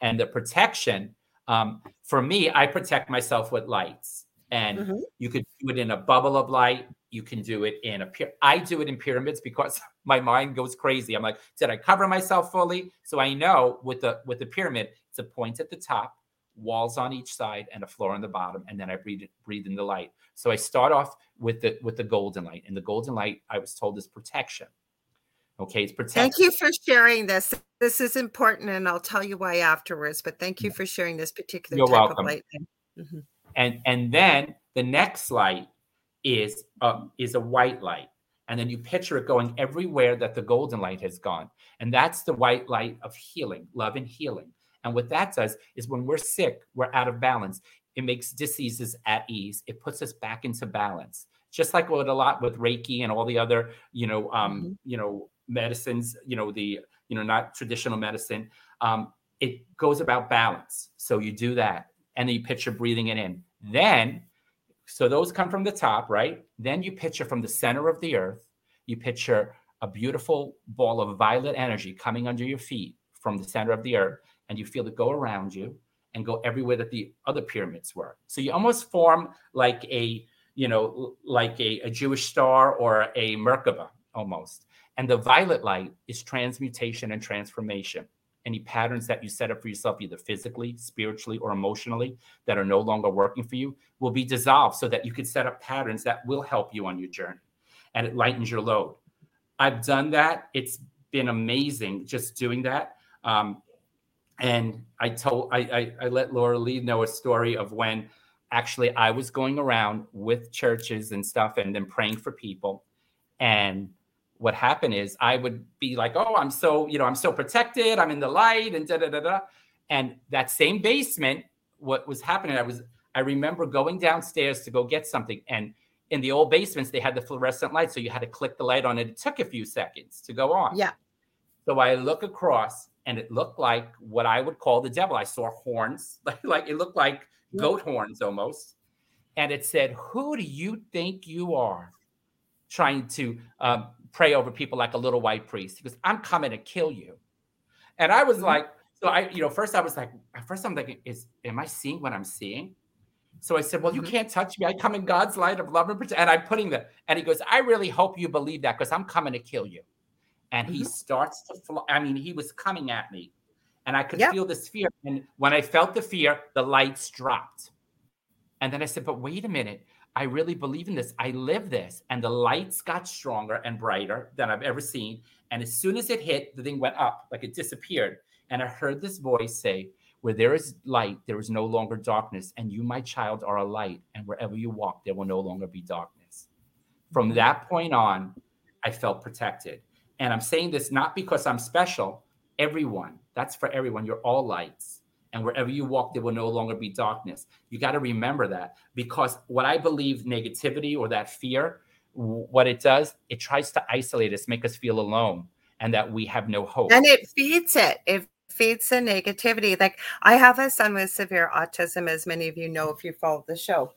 And the protection, um, for me, I protect myself with lights. And mm-hmm. you could do it in a bubble of light. You can do it in a, I do it in pyramids because my mind goes crazy. I'm like, did I cover myself fully? So I know with the with the pyramid, it's a point at the top, walls on each side, and a floor on the bottom, and then I breathe breathe in the light. So I start off with the with the golden light, and the golden light I was told is protection. Okay, it's protection. Thank you for sharing this. This is important, and I'll tell you why afterwards. But thank you for sharing this particular You're type welcome. Of light. Mm-hmm. And and then the next light is uh, is a white light. And then you picture it going everywhere that the golden light has gone. And that's the white light of healing, love and healing. And what that does is when we're sick, we're out of balance. It makes diseases at ease. It puts us back into balance. Just like what a lot with Reiki and all the other, you know, um, mm-hmm. you know, medicines, you know, the, you know, not traditional medicine. Um, it goes about balance. So you do that. And then you picture breathing it in. Then So those come from the top, right? Then you picture from the center of the earth, you picture a beautiful ball of violet energy coming under your feet from the center of the earth, and you feel it go around you and go everywhere that the other pyramids were. So you almost form like a, you know, like a, a Jewish star or a Merkaba, almost. And the violet light is transmutation and transformation. Any patterns that you set up for yourself, either physically, spiritually, or emotionally, that are no longer working for you will be dissolved so that you can set up patterns that will help you on your journey. And it lightens your load. I've done that. It's been amazing just doing that. Um, and I told, I, I, I let Laura Lee know a story of when actually I was going around with churches and stuff and then praying for people. And what happened is I would be like, oh, I'm so, you know, I'm so protected. I'm in the light and da, da, da, da. And that same basement, what was happening, I was, I remember going downstairs to go get something. And in the old basements, they had the fluorescent light. So you had to click the light on it. It took a few seconds to go on. Yeah. So I look across and it looked like what I would call the devil. I saw horns, like, like it looked like yeah. goat horns almost. And it said, who do you think you are? Trying to um, pray over people like a little white priest. He goes, I'm coming to kill you. And I was like, so I, you know, first I was like, at first I'm thinking, is, am I seeing what I'm seeing? So I said, well, you can't touch me. I come in God's light of love and protection. And I'm putting that. And he goes, I really hope you believe that because I'm coming to kill you. And mm-hmm. he starts to fly. I mean, he was coming at me and I could yep. feel this fear. And when I felt the fear, the lights dropped. And then I said, but wait a minute. I really believe in this. I live this. And the lights got stronger and brighter than I've ever seen. And as soon as it hit, the thing went up, like it disappeared. And I heard this voice say, where there is light, there is no longer darkness. And you, my child, are a light. And wherever you walk, there will no longer be darkness. From that point on, I felt protected. And I'm saying this not because I'm special. Everyone, that's for everyone. You're all lights. And wherever you walk, there will no longer be darkness. You got to remember that, because what I believe negativity or that fear, what it does, it tries to isolate us, make us feel alone and that we have no hope. And it feeds it. It feeds the negativity. Like I have a son with severe autism, as many of you know, if you follow the show.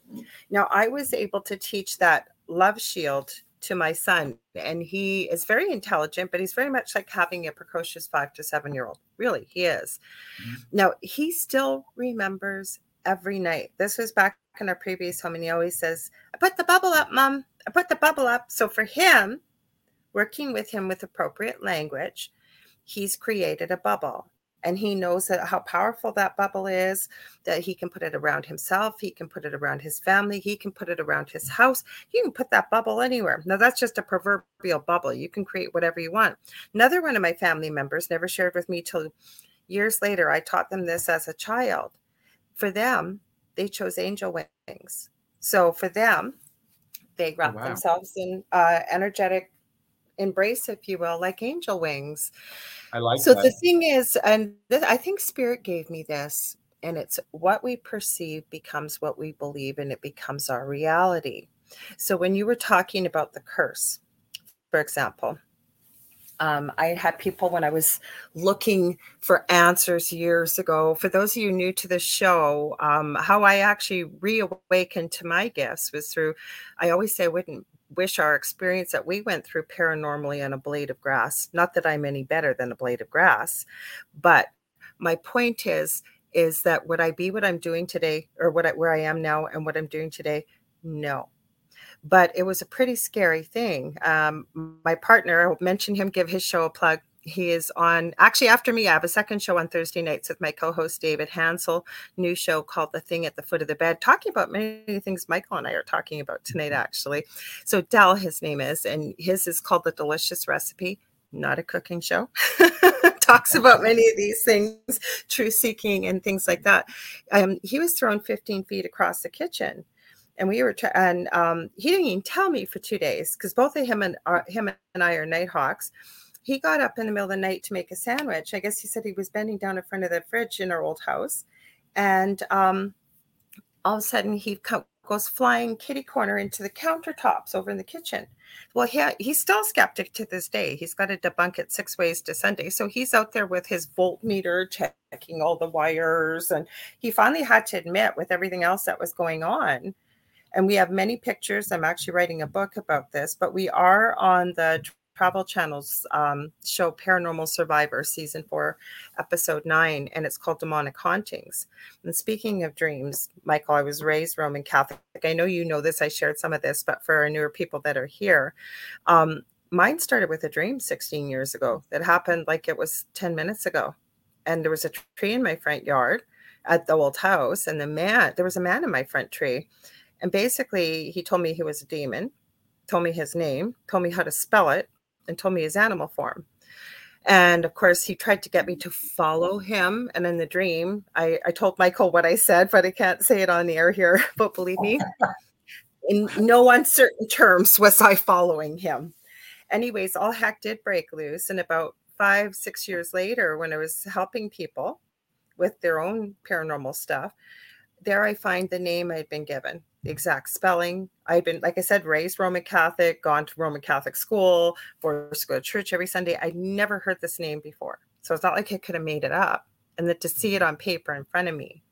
Now, I was able to teach that love shield to my son, and he is very intelligent, but he's very much like having a precocious five to seven year old. Really, he is. Mm-hmm. Now, he still remembers every night. This was back in our previous home, and he always says, I put the bubble up, Mom. I put the bubble up. So for him, working with him with appropriate language, he's created a bubble. And he knows that how powerful that bubble is, that he can put it around himself. He can put it around his family. He can put it around his house. You can put that bubble anywhere. Now, that's just a proverbial bubble. You can create whatever you want. Another one of my family members never shared with me till years later. I taught them this as a child. For them, they chose angel wings. So for them, they wrap wow. themselves in uh, energetic embrace, if you will, like angel wings. I like so that. The thing is, and th- I think Spirit gave me this, and it's what we perceive becomes what we believe, and it becomes our reality. So when you were talking about the curse, for example, um, I had people when I was looking for answers years ago. For those of you new to the show, um, how I actually reawakened to my gifts was through, I always say I wouldn't wish our experience that we went through paranormally on a blade of grass. Not that I'm any better than a blade of grass, but my point is, is that would I be what I'm doing today or what I, where I am now and what I'm doing today? No, but it was a pretty scary thing. Um, my partner, I'll mention him, give his show a plug. He is on, actually after me, I have a second show on Thursday nights with my co-host David Hansel, new show called The Thing at the Foot of the Bed, talking about many things Michael and I are talking about tonight, actually. So Dell, his name is, and his is called The Delicious Recipe, not a cooking show, talks about many of these things, truth seeking and things like that. Um, he was thrown fifteen feet across the kitchen. And we were, tra- and um, he didn't even tell me for two days because both of him and uh, him and I are Nighthawks. He got up in the middle of the night to make a sandwich. I guess he said he was bending down in front of the fridge in our old house. And um, all of a sudden he co- goes flying kitty corner into the countertops over in the kitchen. Well, he ha- he's still skeptic to this day. He's got to debunk it six ways to Sunday. So he's out there with his voltmeter checking all the wires. And he finally had to admit with everything else that was going on. And we have many pictures. I'm actually writing a book about this, but we are on the Travel Channel's um, show Paranormal Survivor, season four, episode nine, and it's called Demonic Hauntings. And speaking of dreams, Michael, I was raised Roman Catholic. I know you know this. I shared some of this, but for our newer people that are here, um, mine started with a dream sixteen years ago that happened like it was ten minutes ago. And there was a tree in my front yard at the old house. And the man, there was a man in my front tree. And basically he told me he was a demon, told me his name, told me how to spell it, and told me his animal form. And of course he tried to get me to follow him. And in the dream, I, I told Michael what I said, but I can't say it on the air here, but believe me, in no uncertain terms was I following him. Anyways, all heck did break loose. And about five, six years later, when I was helping people with their own paranormal stuff, there I find the name I'd been given, the exact spelling. I'd been, like I said, raised Roman Catholic, gone to Roman Catholic school, forced to go to church every Sunday. I'd never heard this name before. So it's not like I could have made it up. And that to see it on paper in front of me.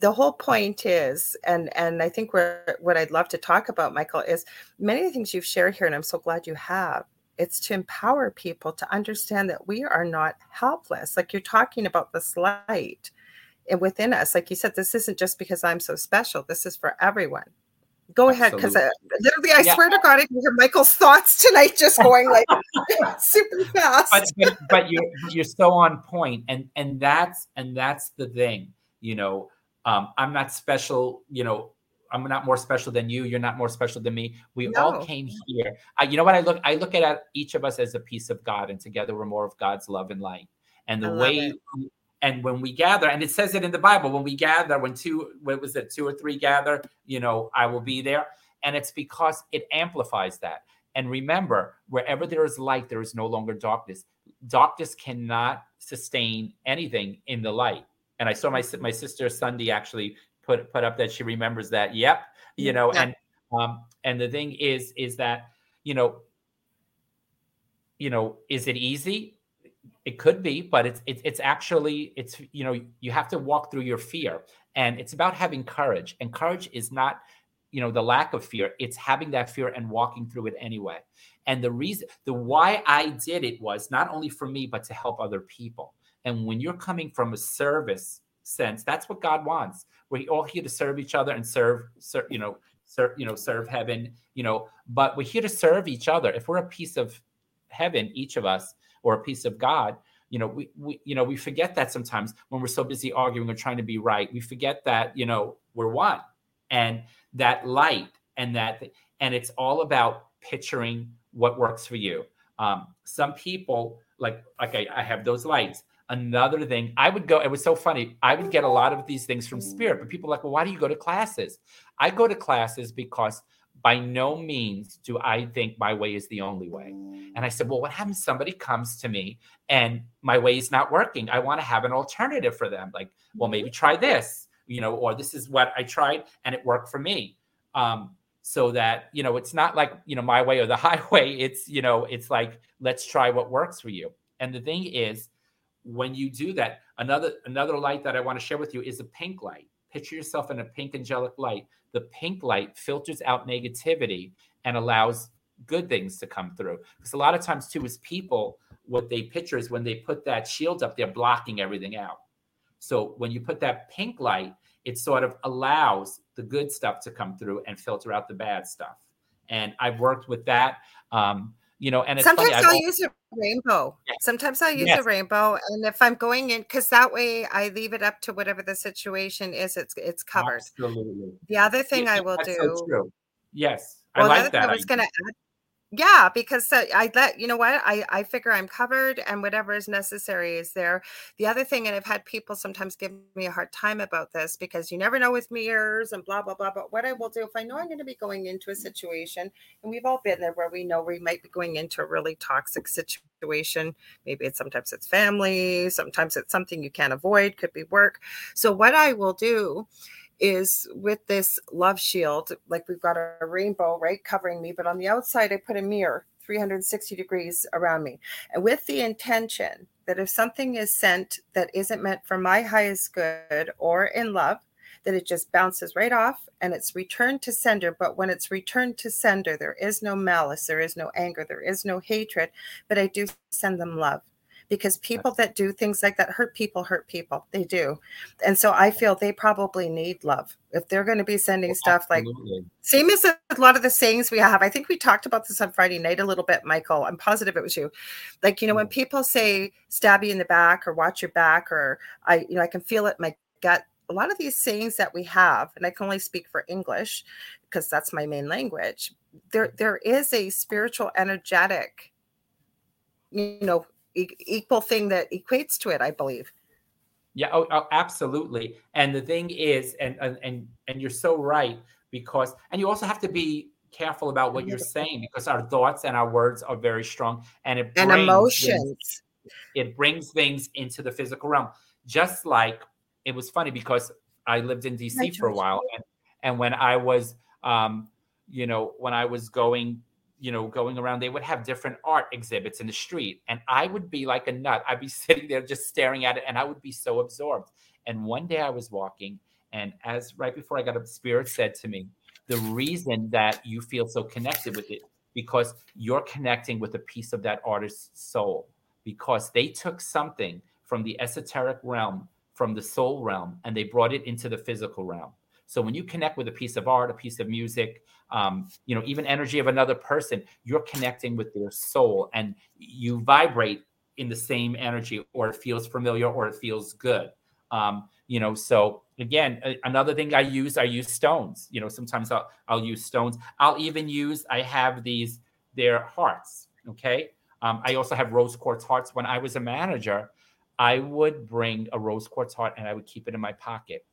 The whole point is, and and I think we're, what I'd love to talk about, Michael, is many of the things you've shared here, and I'm so glad you have, it's to empower people to understand that we are not helpless. Like you're talking about this light and within us. Like you said, this isn't just because I'm so special. This is for everyone. Go Absolutely. ahead, because literally, I yeah. swear to God, I can hear Michael's thoughts tonight just going like super fast. But, but, but you're, you're so on point. And, and, that's, and that's the thing, you know. Um, I'm not special, you know, I'm not more special than you. You're not more special than me. We no. all came here. I, you know what I look, I look at each of us as a piece of God, and together we're more of God's love and light. And the way, we, and when we gather, and it says it in the Bible, when we gather, when two, what was it? Two or three gather, you know, I will be there. And it's because it amplifies that. And remember, wherever there is light, there is no longer darkness. Darkness cannot sustain anything in the light. And I saw my my sister Sunday actually put put up that she remembers that. Yep, you know, yeah. and um, and the thing is, is that you know, you know, is it easy? It could be, but it's it's it's actually it's you know you have to walk through your fear, and it's about having courage. And courage is not you know the lack of fear; it's having that fear and walking through it anyway. And the reason, the why I did it was not only for me, but to help other people. And when you're coming from a service sense, that's what God wants. We're all here to serve each other and serve, serve you know, serve, you know, serve heaven, you know, but we're here to serve each other. If we're a piece of heaven, each of us, or a piece of God, you know, we, we you know, we forget that sometimes when we're so busy arguing or trying to be right, we forget that, you know, we're one, and that light and that, and it's all about picturing what works for you. Um, some people like, like I, I have those lights. Another thing, I would go, it was so funny. I would get a lot of these things from spirit, but people are like, well, why do you go to classes? I go to classes because by no means do I think my way is the only way. And I said, well, what happens? Somebody comes to me and my way is not working. I want to have an alternative for them. Like, well, maybe try this, you know, or this is what I tried and it worked for me. Um, so that, you know, it's not like, you know, my way or the highway. It's, you know, it's like, let's try what works for you. And the thing is, when you do that, another another light that I want to share with you is a pink light. Picture yourself in a pink angelic light. The pink light filters out negativity and allows good things to come through. Because a lot of times, too, as people, what they picture is when they put that shield up, they're blocking everything out. So when you put that pink light, it sort of allows the good stuff to come through and filter out the bad stuff. And I've worked with that. Um, You know, and it's sometimes funny, I'll always... use a rainbow. Yes. Sometimes I'll use yes. a rainbow, and if I'm going in, because that way I leave it up to whatever the situation is. It's it's covered. Absolutely. The other thing yes, I will do. So true. Yes, well, I like that. I was going to add. Yeah, because uh, I let you know what I I figure I'm covered, and whatever is necessary is there. The other thing, and I've had people sometimes give me a hard time about this because you never know with mirrors and blah blah blah. But what I will do if I know I'm going to be going into a situation, and we've all been there where we know we might be going into a really toxic situation. Maybe it's sometimes it's family, sometimes it's something you can't avoid, could be work. So what I will do is with this love shield, like we've got a rainbow, right, covering me, but on the outside, I put a mirror three hundred sixty degrees around me. And with the intention that if something is sent that isn't meant for my highest good or in love, that it just bounces right off and it's returned to sender. But when it's returned to sender, there is no malice, there is no anger, there is no hatred, but I do send them love. because people that do things like that hurt people, hurt people. They do. And so I feel they probably need love. If they're going to be sending well, stuff absolutely. like, same as a lot of the sayings we have. I think we talked about this on Friday night a little bit, Michael. I'm positive it was you. Like, you know, when people say stab you in the back or watch your back or I, you know, I can feel it in my gut. A lot of these sayings that we have, and I can only speak for English because that's my main language. There, there is a spiritual, energetic, you know, e- equal thing that equates to it, I believe. Yeah, oh, oh, absolutely. And the thing is, and, and and and you're so right, because, and you also have to be careful about what you're saying, because our thoughts and our words are very strong, and it brings and emotions. Things, it brings things into the physical realm, just like. It was funny because I lived in D C for a while. And, and when I was, um, you know, when I was going, you know, going around, they would have different art exhibits in the street. And I would be like a nut. I'd be sitting there just staring at it. And I would be so absorbed. And one day I was walking. And as right before I got up, Spirit said to me, the reason that you feel so connected with it, because you're connecting with a piece of that artist's soul, because they took something from the esoteric realm, from the soul realm, and they brought it into the physical realm. So when you connect with a piece of art, a piece of music, um, you know, even energy of another person, you're connecting with their soul, and you vibrate in the same energy, or it feels familiar, or it feels good. Um, you know, so again, a, another thing I use, I use stones. You know, sometimes I'll, I'll use stones. I'll even use, I have these, their hearts, okay? Um, I also have rose quartz hearts. When I was a manager, I would bring a rose quartz heart and I would keep it in my pocket.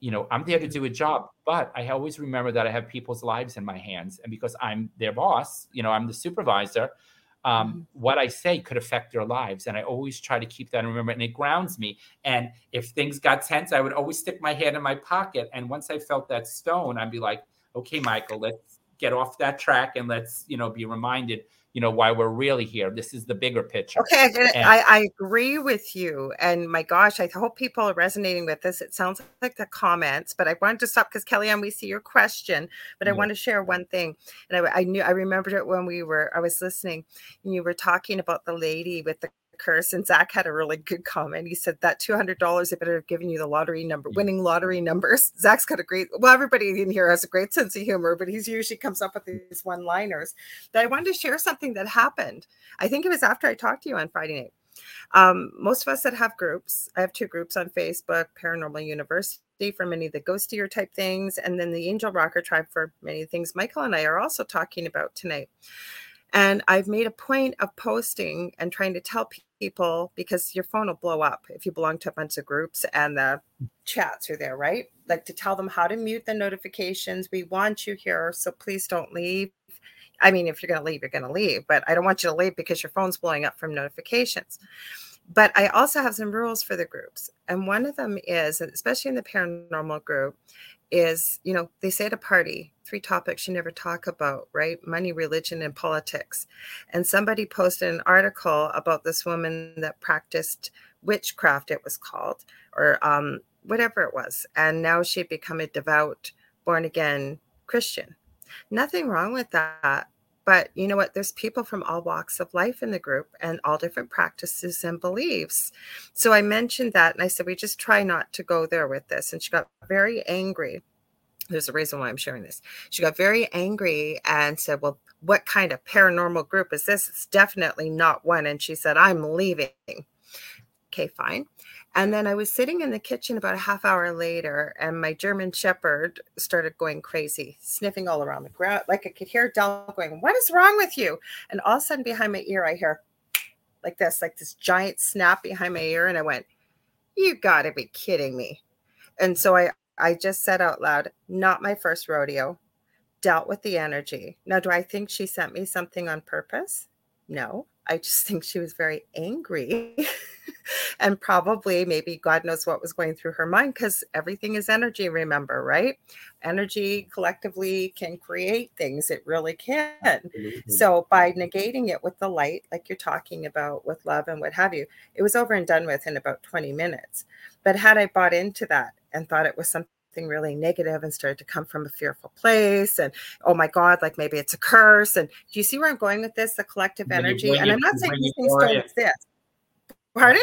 You know, I'm there to do a job, but I always remember that I have people's lives in my hands. And because I'm their boss, you know, I'm the supervisor, um, what I say could affect their lives. And I always try to keep that and remember, and it grounds me. And if things got tense, I would always stick my hand in my pocket. And once I felt that stone, I'd be like, okay, Michael, let's get off that track and let's, you know, be reminded, you know, why we're really here. This is the bigger picture. Okay, I get it. I, I agree with you. And my gosh, I hope people are resonating with this. It sounds like the comments, but I wanted to stop because Kellyanne, we see your question, but yeah. I want to share one thing. And I, I knew, I remembered it when we were, I was listening and you were talking about the lady with the curse, and Zach had a really good comment. He said that two hundred dollars, they better have given you the lottery number, winning lottery numbers. Zach's got a great, well, everybody in here has a great sense of humor, but he usually comes up with these one-liners. But I wanted to share something that happened. I think it was after I talked to you on Friday night. Um, most of us that have groups, I have two groups on Facebook, Paranormal University for many of the ghostier type things, and then the Angel Rocker Tribe for many things Michael and I are also talking about tonight. And I've made a point of posting and trying to tell people, because your phone will blow up if you belong to a bunch of groups and the chats are there, right? Like to tell them how to mute the notifications. We want you here, so please don't leave. I mean, if you're going to leave, you're going to leave. But I don't want you to leave because your phone's blowing up from notifications. But I also have some rules for the groups. And one of them is, especially in the paranormal group, is, you know, they say at a party, three topics you never talk about, right? Money, religion, and politics. And somebody posted an article about this woman that practiced witchcraft, it was called, or um, whatever it was. And now she had become a devout, born-again Christian. Nothing wrong with that. But you know what? There's people from all walks of life in the group and all different practices and beliefs. So I mentioned that and I said, we just try not to go there with this. And she got very angry. There's a reason why I'm sharing this. She got very angry and said, well, what kind of paranormal group is this? It's definitely not one. And she said, I'm leaving. Okay, fine. And then I was sitting in the kitchen about a half hour later, and my German Shepherd started going crazy, sniffing all around the ground. Like I could hear Del going, what is wrong with you? And all of a sudden behind my ear, I hear like this, like this giant snap behind my ear. And I went, you got to be kidding me. And so I, I just said out loud, not my first rodeo, dealt with the energy. Now, do I think she sent me something on purpose? No. I just think she was very angry and probably maybe God knows what was going through her mind, because everything is energy, remember, right? Energy collectively can create things. It really can. Absolutely. So by negating it with the light, like you're talking about with love and what have you, it was over and done with in about twenty minutes. But had I bought into that and thought it was something really negative and started to come from a fearful place and oh my God, like maybe it's a curse, and do you see where I'm going with this, the collective energy? And I'm not saying these things don't exist, Pardon?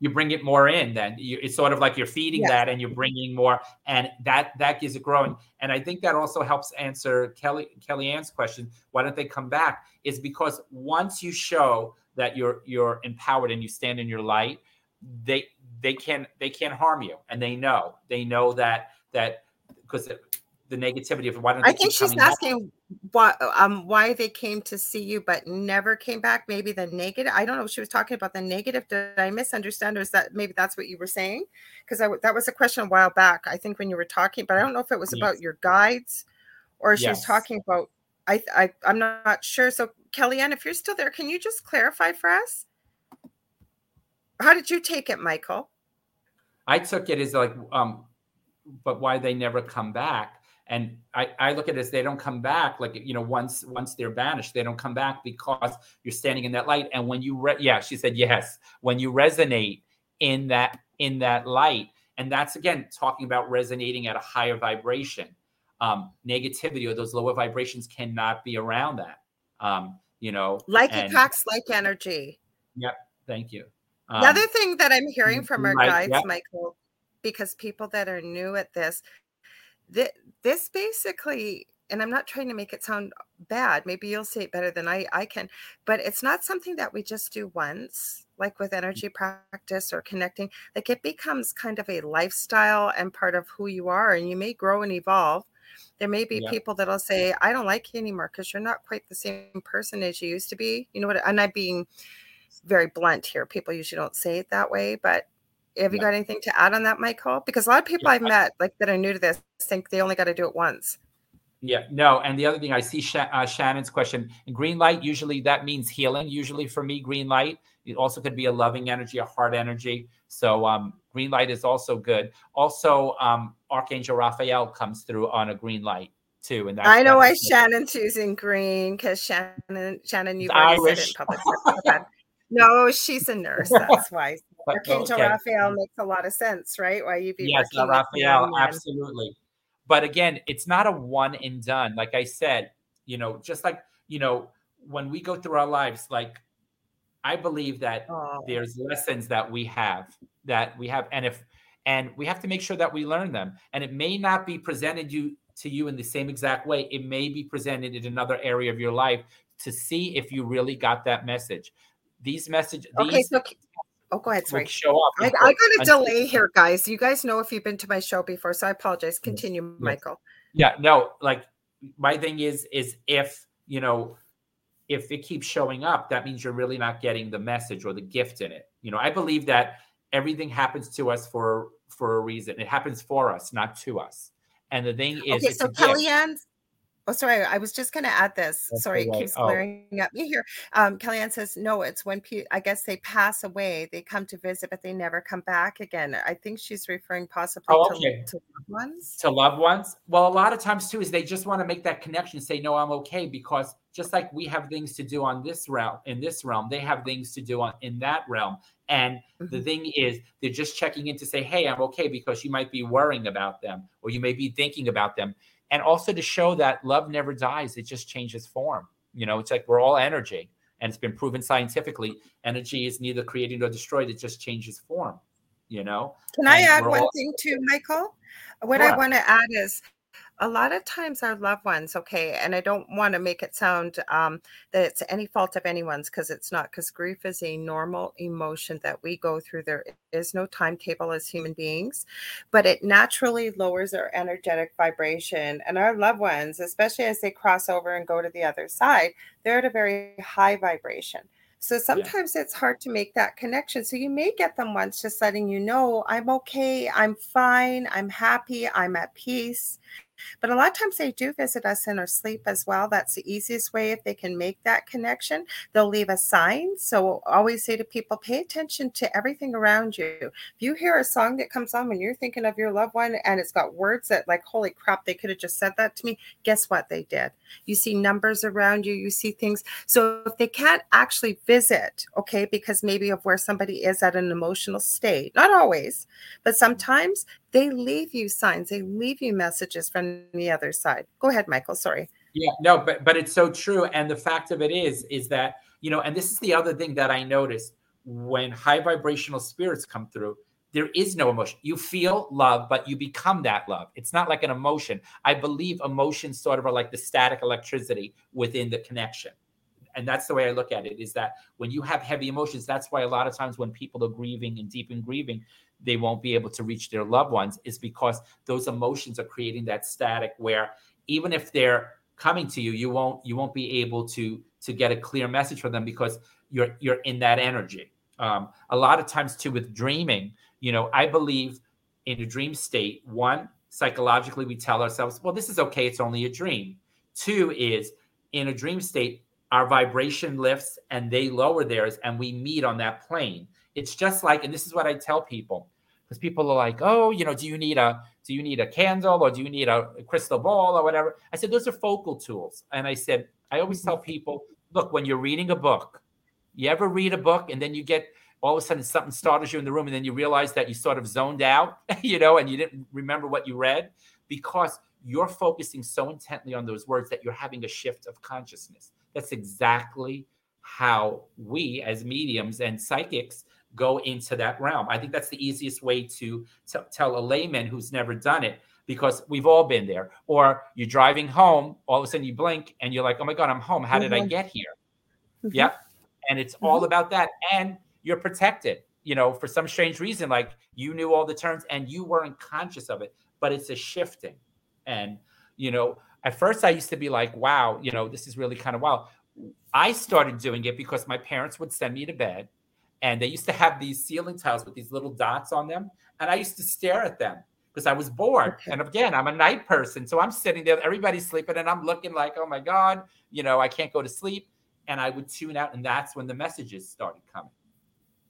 You bring it more in then. You, it's sort of like you're feeding yes. that and you're bringing more, and that that gives it growing. And I think that also helps answer Kelly Kellyanne's question, why don't they come back? Is because once you show that you're you're empowered and you stand in your light, they they can they can't harm you. And they know. They know that that because the negativity of why don't they I think she's asking why, um, why they came to see you but never came back. Maybe the negative. I don't know. She was talking about the negative. Did I misunderstand, or is that maybe that's what you were saying? Because I that was a question a while back, I think, when you were talking. But I don't know if it was yes. about your guides, or she yes. was talking about. I, I I'm not sure. So Kellyanne, if you're still there, can you just clarify for us? How did you take it, Michael? I took it as like, um, but why they never come back. And I, I look at it as they don't come back. Like, you know, once once they're banished, they don't come back because you're standing in that light. And when you, re- yeah, she said, yes, when you resonate in that in that light. And that's, again, talking about resonating at a higher vibration. Um, negativity or those lower vibrations cannot be around that, um, you know. Like attracts like energy. Yep. Thank you. Um, the other thing that I'm hearing from our guides, yep. Michael, because people that are new at this, this basically, and I'm not trying to make it sound bad, maybe you'll say it better than I, I can, but it's not something that we just do once, like with energy practice or connecting. Like it becomes kind of a lifestyle and part of who you are, and you may grow and evolve. There may be yeah. people that'll say, I don't like you anymore because you're not quite the same person as you used to be. You know what? And I'm being very blunt here. People usually don't say it that way, but have you yeah. got anything to add on that, Michael? Because a lot of people yeah. I've met, like that are new to this, think they only got to do it once. Yeah, no. And the other thing, I see Sha- uh, Shannon's question. Green light, usually that means healing. Usually for me, green light. It also could be a loving energy, a heart energy. So um, green light is also good. Also, um, Archangel Raphael comes through on a green light too. And that's I know why I Shannon's using green, because Shannon, Shannon, you've already said it in public. No, she's a nurse. That's why. But, Archangel okay. Raphael makes a lot of sense, right? Why you'd be yes, working Raphael, with absolutely. But again, it's not a one and done. Like I said, you know, just like, you know, when we go through our lives, like I believe that oh. there's lessons that we have, that we have, and if and we have to make sure that we learn them. And it may not be presented you to you in the same exact way. It may be presented in another area of your life to see if you really got that message. These messages. Okay, these, so oh, go ahead. Sorry. Show up. I, I got a delay here, guys. You guys know if you've been to my show before, so I apologize. Continue, yes. Michael. Yeah, no, like my thing is, is if, you know, if it keeps showing up, that means you're really not getting the message or the gift in it. You know, I believe that everything happens to us for, for a reason. It happens for us, not to us. And the thing is, okay, so Kellyanne. Oh, sorry. I was just going to add this. That's sorry. Right. It keeps glaring oh. at me here. Um, Kellyanne says, no, it's when pe- I guess they pass away, they come to visit, but they never come back again. I think she's referring possibly oh, okay. to, to loved ones. To loved ones. Well, a lot of times too, is they just want to make that connection, say, no, I'm okay. Because just like we have things to do on this realm, in this realm, they have things to do on in that realm. And mm-hmm. the thing is, they're just checking in to say, hey, I'm okay, because you might be worrying about them, or you may be thinking about them. And also to show that love never dies. It just changes form. You know, it's like we're all energy, and it's been proven scientifically. Energy is neither created nor destroyed. It just changes form, you know. Can I and add one all- thing too, Michael? What yeah. I want to add is a lot of times our loved ones, okay, and I don't want to make it sound um, that it's any fault of anyone's, because it's not, because grief is a normal emotion that we go through. There is no timetable as human beings, but it naturally lowers our energetic vibration. And our loved ones, especially as they cross over and go to the other side, they're at a very high vibration. So sometimes yeah. it's hard to make that connection. So you may get them once just letting you know, I'm okay, I'm fine, I'm happy, I'm at peace. But a lot of times they do visit us in our sleep as well. That's the easiest way. If they can make that connection, they'll leave a sign. So we'll always say to people, pay attention to everything around you. If you hear a song that comes on when you're thinking of your loved one, and it's got words that like, holy crap, they could have just said that to me. Guess what? They did. You see numbers around you. You see things. So if they can't actually visit, okay, because maybe of where somebody is at an emotional state, not always, but sometimes they leave you signs. They leave you messages from the other side. Go ahead, Michael. Sorry. Yeah, no, but but it's so true. And the fact of it is, is that, you know, and this is the other thing that I noticed. when high vibrational spirits come through, there is no emotion. You feel love, but you become that love. It's not like an emotion. I believe emotions sort of are like the static electricity within the connection. And that's the way I look at it, is that when you have heavy emotions, that's why a lot of times when people are grieving and deep in grieving, they won't be able to reach their loved ones, is because those emotions are creating that static where even if they're coming to you, you won't you won't be able to to get a clear message from them because you're you're in that energy. Um, a lot of times too with dreaming, you know, I believe in a dream state. One, psychologically, we tell ourselves, well, this is okay, it's only a dream. Two is, in a dream state, our vibration lifts and they lower theirs and we meet on that plane. It's just like, and this is what I tell people, because people are like, oh, you know, do you need a do you need a candle or do you need a crystal ball or whatever? I said, those are focal tools. And I said, I always tell people, look, when you're reading a book, you ever read a book and then you get, all of a sudden something startles you in the room and then you realize that you sort of zoned out, you know, and you didn't remember what you read because you're focusing so intently on those words that you're having a shift of consciousness. That's exactly how we as mediums and psychics go into that realm. I think that's the easiest way to t- tell a layman who's never done it, because we've all been there. Or you're driving home, all of a sudden you blink and you're like, oh my God, I'm home. How did mm-hmm. I get here? Mm-hmm. Yep. And it's mm-hmm. all about that. And you're protected, you know, for some strange reason, like you knew all the terms and you weren't conscious of it, but it's a shifting. And, you know, at first I used to be like, wow, you know, this is really kind of wild. I started doing it because my parents would send me to bed and they used to have these ceiling tiles with these little dots on them. And I used to stare at them because I was bored. Okay. And again, I'm a night person. So I'm sitting there, everybody's sleeping and I'm looking like, oh my God, you know, I can't go to sleep. And I would tune out. And that's when the messages started coming.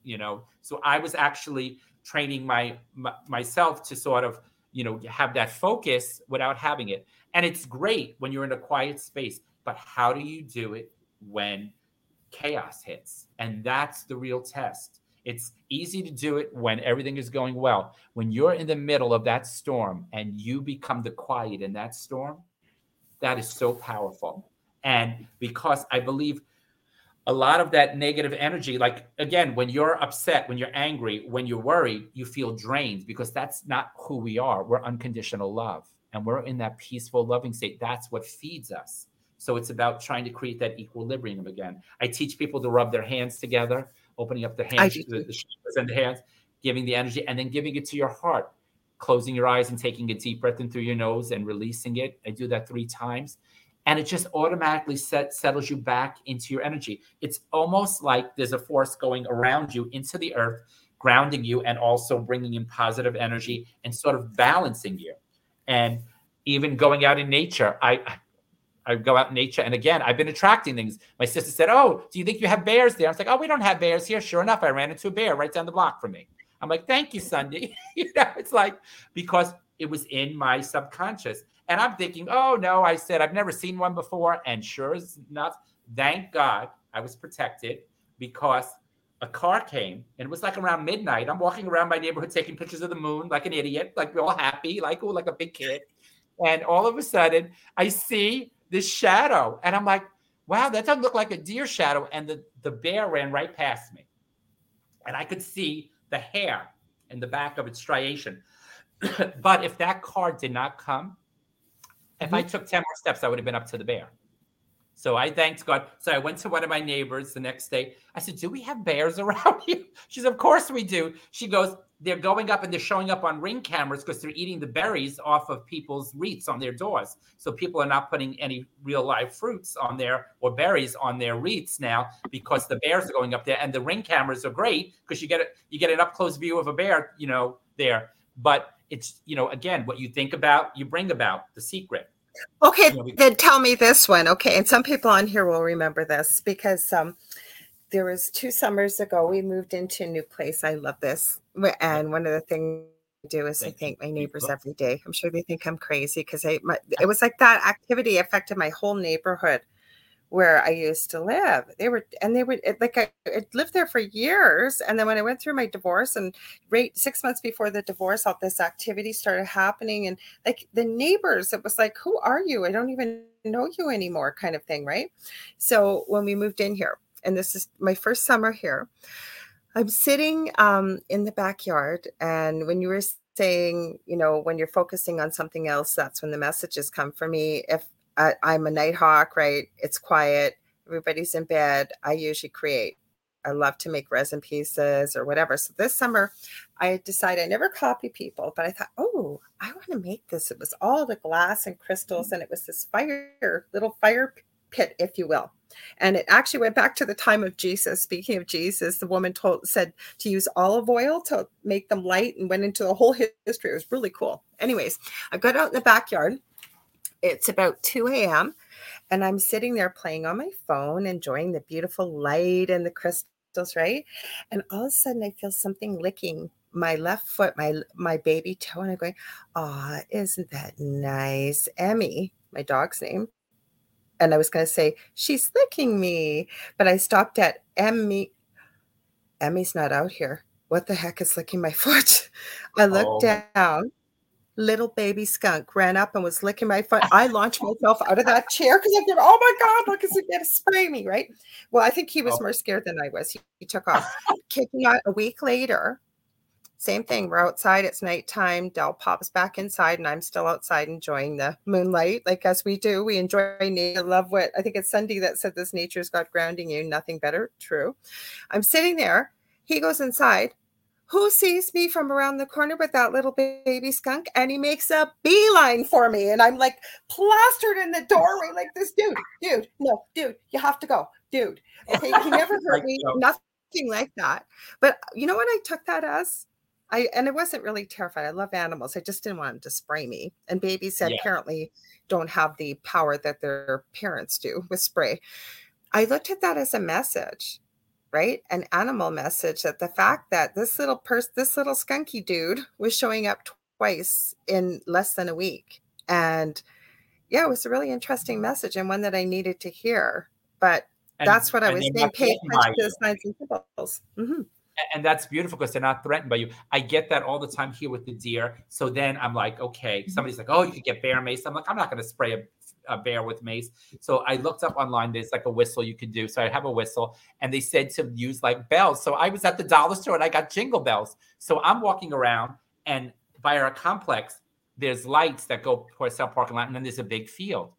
You know, so I was actually training my, my myself to sort of, you know, have that focus without having it. And it's great when you're in a quiet space, but how do you do it when chaos hits? And that's the real test. It's easy to do it when everything is going well. When you're in the middle of that storm and you become the quiet in that storm, that is so powerful. And because I believe a lot of that negative energy, like, again, when you're upset, when you're angry, when you're worried, you feel drained because that's not who we are. We're unconditional love and we're in that peaceful, loving state. That's what feeds us. So it's about trying to create that equilibrium again. I teach people to rub their hands together, opening up the hands, the, the shoulders and the hands, giving the energy and then giving it to your heart, closing your eyes and taking a deep breath in through your nose and releasing it. I do that three times. And it just automatically set, settles you back into your energy. It's almost like there's a force going around you into the earth, grounding you and also bringing in positive energy and sort of balancing you. And even going out in nature, I I go out in nature. And again, I've been attracting things. My sister said, oh, do you think you have bears there? I was like, oh, we don't have bears here. Sure enough, I ran into a bear right down the block from me. I'm like, thank you, Sunday. You know, it's like, because it was in my subconscious. And I'm thinking, oh, no, I said, I've never seen one before. And sure enough, thank God I was protected because a car came and it was like around midnight. I'm walking around my neighborhood taking pictures of the moon like an idiot, like we're all happy, like, oh, like a big kid. And all of a sudden I see this shadow and I'm like, wow, that doesn't look like a deer shadow. And the, the bear ran right past me and I could see the hair in the back of its striation. But if that car did not come, if I took ten more steps, I would have been up to the bear. So I thanked God. So I went to one of my neighbors the next day. I said, do we have bears around here? She said, of course we do. She goes, they're going up and they're showing up on Ring cameras because they're eating the berries off of people's wreaths on their doors. So people are not putting any real live fruits on there or berries on their wreaths now because the bears are going up there. And the Ring cameras are great because you get a, you get an up-close view of a bear, you know, there. But it's, you know, again, what you think about, you bring about. The secret. Okay, then tell me this one. Okay, and some people on here will remember this because um, there was two summers ago, we moved into a new place. I love this. And one of the things I do is I thank my neighbors every day. I'm sure they think I'm crazy because I my, it was like that activity affected my whole neighborhood where I used to live. They were, and they would, like I I'd lived there for years. And then when I went through my divorce and right six months before the divorce, all this activity started happening. And like the neighbors, it was like, who are you? I don't even know you anymore kind of thing. Right. So when we moved in here, and this is my first summer here, I'm sitting um, in the backyard, and when you were saying, you know, when you're focusing on something else, that's when the messages come for me. If I, I'm a night hawk, right? It's quiet. Everybody's in bed. I usually create. I love to make resin pieces or whatever. So this summer, I decided I never copy people, but I thought, oh, I want to make this. It was all the glass and crystals, and it was this fire, little fire pit, if you will. And it actually went back to the time of Jesus. Speaking of Jesus, the woman told said to use olive oil to make them light, and went into the whole history. It was really cool. Anyways, I got out in the backyard. It's about two a.m. and I'm sitting there playing on my phone, enjoying the beautiful light and the crystals, right? And all of a sudden I feel something licking my left foot, my my baby toe, and I'm going, "Aw, isn't that nice?" Emmy, my dog's name. And I was going to say, she's licking me. But I stopped at Emmy. Emmy's not out here. What the heck is licking my foot? I looked oh. down. Little baby skunk ran up and was licking my foot. I launched myself out of that chair because I thought, oh my God, look, it's going to spray me, right? Well, I think he was oh. more scared than I was. He, he took off. Kicking out a week later, same thing. We're outside. It's nighttime. Dell pops back inside, and I'm still outside enjoying the moonlight. Like as we do, we enjoy nature. I love what I think it's Sunday that said this. Nature's got grounding you. Nothing better. True. I'm sitting there. He goes inside. Who sees me from around the corner with that little baby skunk? And he makes a beeline for me. And I'm like plastered in the doorway like this. Dude, dude, no, dude, you have to go. Dude. Okay. He never hurt me. Nothing like that. But you know what I took that as? I, and I wasn't really terrified. I love animals. I just didn't want them to spray me. And babies yeah. apparently don't have the power that their parents do with spray. I looked at that as a message, right? An animal message, that the fact that this little person, this little skunky dude was showing up twice in less than a week. And yeah, it was a really interesting message and one that I needed to hear. But and, that's what I was saying. Pay attention to the signs and symbols. Mm-hmm. And that's beautiful because they're not threatened by you. I get that all the time here with the deer. So then I'm like, okay, somebody's like, oh, you could get bear mace. I'm like, I'm not going to spray a, a bear with mace. So I looked up online. There's like a whistle you could do. So I have a whistle, and they said to use like bells. So I was at the dollar store and I got jingle bells. So I'm walking around, and by our complex, there's lights that go towards our parking lot. And then there's a big field,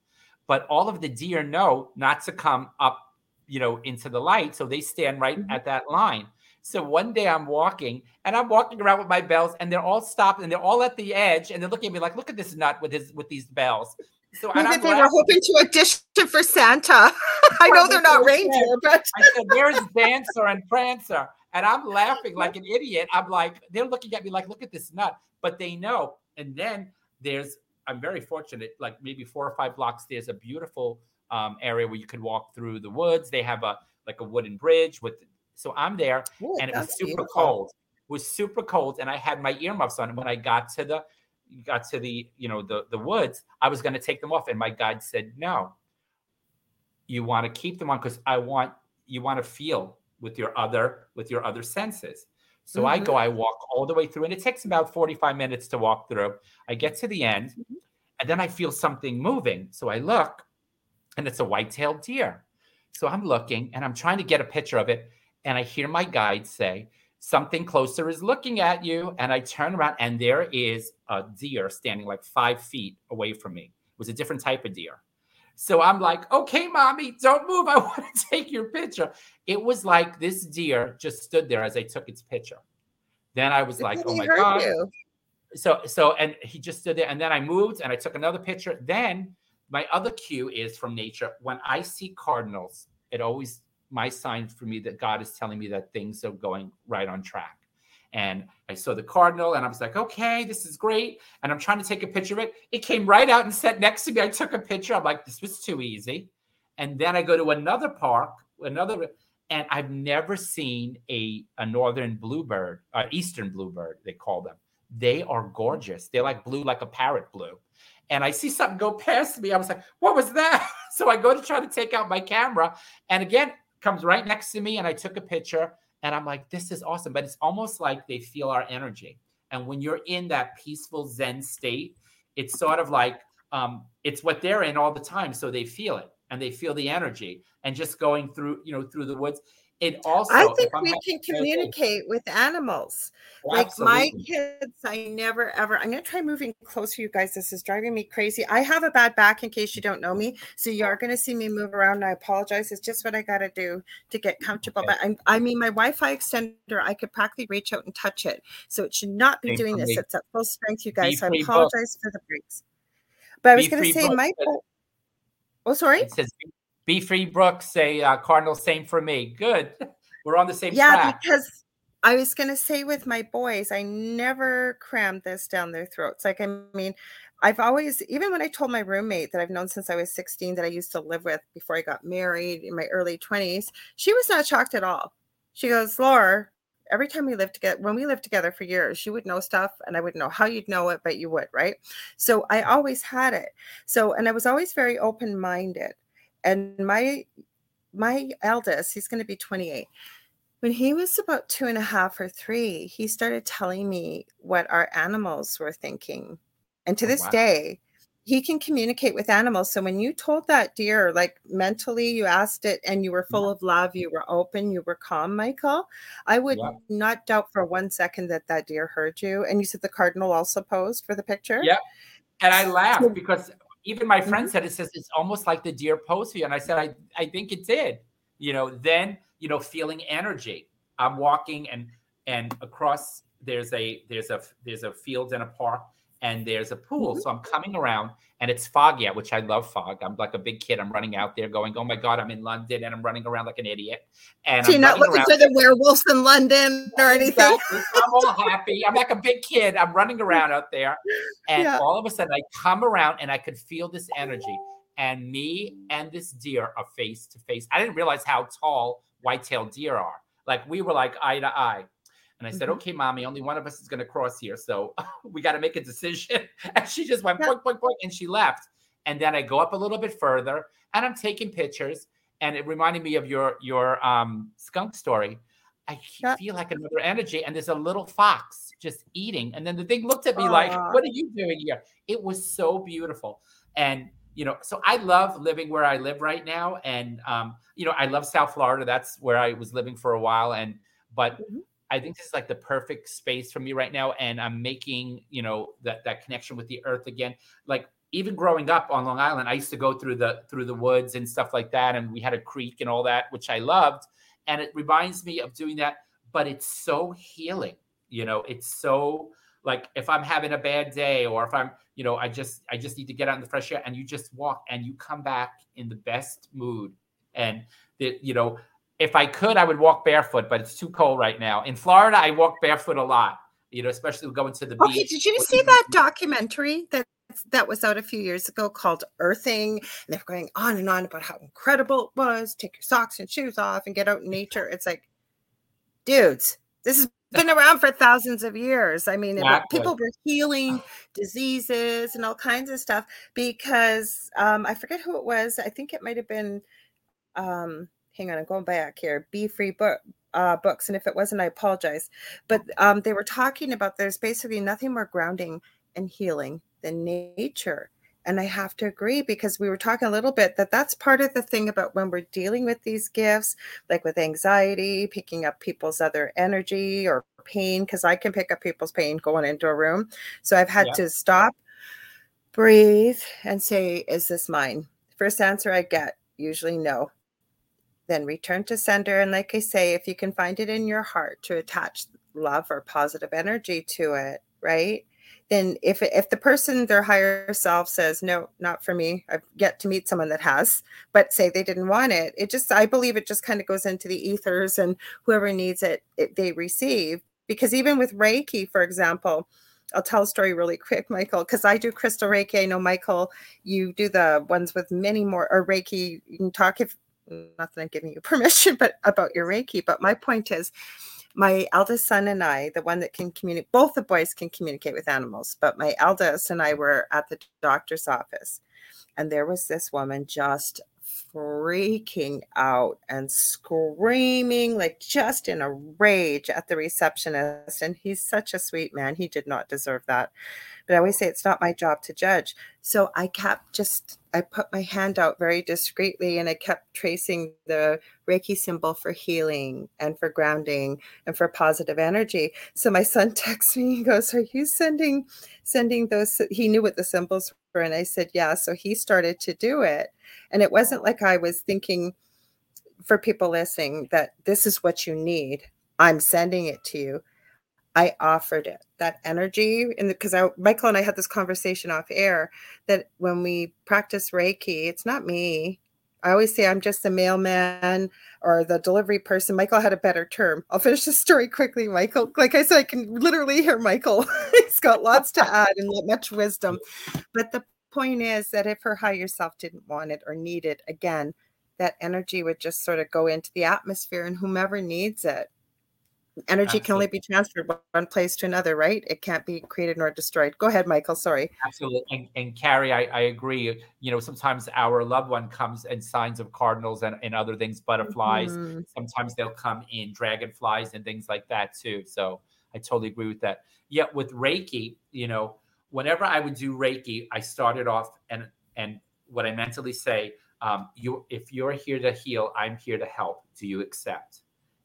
but all of the deer know not to come up, you know, into the light. So they stand right mm-hmm. at that line. So one day I'm walking, and I'm walking around with my bells, and they're all stopped, and they're all at the edge, and they're looking at me like, "Look at this nut with his with these bells." So and I'm they laughing. Were hoping to audition for Santa. I know they're not reindeer, but I said, "There's Dancer and Prancer," and I'm laughing like an idiot. I'm like, they're looking at me like, "Look at this nut," but they know. And then there's, I'm very fortunate. Like maybe four or five blocks, there's a beautiful um, area where you can walk through the woods. They have a like a wooden bridge with. So I'm there, Ooh, and it was super beautiful. cold. It was super cold, and I had my earmuffs on. And when I got to the, got to the, you know, the the woods, I was going to take them off, and my guide said, "No, you want to keep them on because I want you want to feel with your other with your other senses." So mm-hmm. I go, I walk all the way through, and it takes about forty-five minutes to walk through. I get to the end, mm-hmm. and then I feel something moving. So I look, and it's a white-tailed deer. So I'm looking, and I'm trying to get a picture of it. And I hear my guide say, something closer is looking at you. And I turn around, and there is a deer standing like five feet away from me. It was a different type of deer. So I'm like, okay, mommy, don't move. I want to take your picture. It was like this deer just stood there as I took its picture. Then I was like, oh my God. You. So, so, and he just stood there. And then I moved and I took another picture. Then my other cue is from nature. When I see cardinals, it always my sign for me that God is telling me that things are going right on track. And I saw the cardinal, and I was like, okay, this is great. And I'm trying to take a picture of it. It came right out and sat next to me. I took a picture. I'm like, this was too easy. And then I go to another park, another, and I've never seen a, a northern bluebird, or eastern bluebird, they call them. They are gorgeous. They're like blue, like a parrot blue. And I see something go past me. I was like, what was that? So I go to try to take out my camera. And again, comes right next to me, and I took a picture, and I'm like, this is awesome. But it's almost like they feel our energy. And when you're in that peaceful Zen state, it's sort of like um, it's what they're in all the time. So they feel it, and they feel the energy. And just going through, you know, through the woods, It also, I think we can communicate with animals. Well, like absolutely. My kids, I never ever, I'm going to try moving closer, you guys. This is driving me crazy. I have a bad back in case you don't know me. So you are going to see me move around. And I apologize. It's just what I got to do to get comfortable. Okay. But I'm, I mean, my Wi-Fi extender, I could practically reach out and touch it. So it should not be Same doing this. Me. It's at full strength, you guys. So I apologize book. for the breaks. But I was going to say, book, my, oh, sorry. It says, Be Free Brooks, say uh, Cardinal, same for me. Good. We're on the same yeah, track. Yeah, because I was going to say with my boys, I never crammed this down their throats. Like, I mean, I've always, even when I told my roommate that I've known since I was sixteen that I used to live with before I got married in my early twenties, she was not shocked at all. She goes, Laura, every time we lived together, when we lived together for years, you would know stuff and I wouldn't know how you'd know it, but you would, right? So I always had it. So, and I was always very open-minded. And my my eldest, he's going to be twenty-eight. When he was about two and a half or three, he started telling me what our animals were thinking. And to this oh, wow. day, he can communicate with animals. So when you told that deer, like mentally you asked it and you were full yeah. of love, you were open, you were calm, Michael, I would yeah. not doubt for one second that that deer heard you. And you said the cardinal also posed for the picture. Yeah. And I laughed because... Even my friend mm-hmm. said, it says, it's almost like the deer posed for you. And I said, I, I think it did, you know, then, you know, feeling energy. I'm walking and, and across there's a, there's a, there's a field and a park and there's a pool. Mm-hmm. So I'm coming around and it's foggy, which I love fog. I'm like a big kid. I'm running out there going, oh my God, I'm in London and I'm running around like an idiot. And so you're not looking for the werewolves in London or anything. I'm all happy. I'm like a big kid. I'm running around out there. And yeah. all of a sudden I come around and I could feel this energy. And me and this deer are face to face. I didn't realize how tall white-tailed deer are. Like we were like eye to eye. And I said, mm-hmm. okay, mommy, only one of us is going to cross here. So we got to make a decision. And she just went, yeah. boink, boink, boink, and she left. And then I go up a little bit further and I'm taking pictures. And it reminded me of your, your um, skunk story. I yeah. feel like another energy. And there's a little fox just eating. And then the thing looked at me Aww. like, what are you doing here? It was so beautiful. And, you know, so I love living where I live right now. And, um, you know, I love South Florida. That's where I was living for a while. And, but, mm-hmm. I think this is like the perfect space for me right now. And I'm making, you know, that, that connection with the earth again. Like even growing up on Long Island, I used to go through the, through the woods and stuff like that. And we had a creek and all that, which I loved. And it reminds me of doing that, but it's so healing, you know, it's so like if I'm having a bad day or if I'm, you know, I just, I just need to get out in the fresh air and you just walk and you come back in the best mood. And the, you know, if I could, I would walk barefoot, but it's too cold right now. In Florida, I walk barefoot a lot, you know, especially going to the beach. Okay, did you see that documentary that that was out a few years ago called Earthing? And they're going on and on about how incredible it was. Take your socks and shoes off and get out in nature. It's like, dudes, this has been around for thousands of years. I mean, exactly. People were healing diseases and all kinds of stuff because um, I forget who it was. I think it might have been... Um, Hang on, I'm going back here. Be Free book, uh, Books. And if it wasn't, I apologize. But um, they were talking about there's basically nothing more grounding and healing than nature. And I have to agree because we were talking a little bit that that's part of the thing about when we're dealing with these gifts, like with anxiety, picking up people's other energy or pain, because I can pick up people's pain going into a room. So I've had yeah. to stop, breathe, and say, is this mine? First answer I get, usually no. Then return to sender. And like I say, if you can find it in your heart to attach love or positive energy to it, right? Then if if the person, their higher self says, no, not for me, I've yet to meet someone that has, but say they didn't want it. It just, I believe it just kind of goes into the ethers and whoever needs it, it they receive. Because even with Reiki, for example, I'll tell a story really quick, Michael, because I do crystal Reiki. I know, Michael, you do the ones with many more, or Reiki, you can talk if, not that I'm giving you permission, but about your Reiki. But my point is, my eldest son and I, the one that can communicate, both the boys can communicate with animals, but my eldest and I were at the doctor's office. And there was this woman just freaking out and screaming, like just in a rage at the receptionist. And he's such a sweet man. He did not deserve that. But I always say it's not my job to judge. So I kept just, I put my hand out very discreetly and I kept tracing the Reiki symbol for healing and for grounding and for positive energy. So my son texts me, he goes, are you sending, sending those? He knew what the symbols were. And I said, yeah. So he started to do it. And it wasn't like I was thinking, for people listening, that this is what you need, I'm sending it to you. I offered it, that energy, and because I, Michael and I had this conversation off air, that when we practice Reiki, it's not me. I always say I'm just the mailman or the delivery person. Michael had a better term. I'll finish this story quickly, Michael. Like I said, I can literally hear Michael. He's got lots to add and much wisdom. But the point is that if her higher self didn't want it or need it, again, that energy would just sort of go into the atmosphere and whomever needs it. Energy Absolutely. Can only be transferred one place to another, right? It can't be created nor destroyed. Go ahead, Michael. Sorry. Absolutely. And, and Carrie, I, I agree. You know, sometimes our loved one comes in signs of cardinals and, and other things, butterflies. Mm-hmm. Sometimes they'll come in dragonflies and things like that too. So I totally agree with that. Yet with Reiki, you know, whenever I would do Reiki, I started off and and what I mentally say, um, you if you're here to heal, I'm here to help. Do you accept?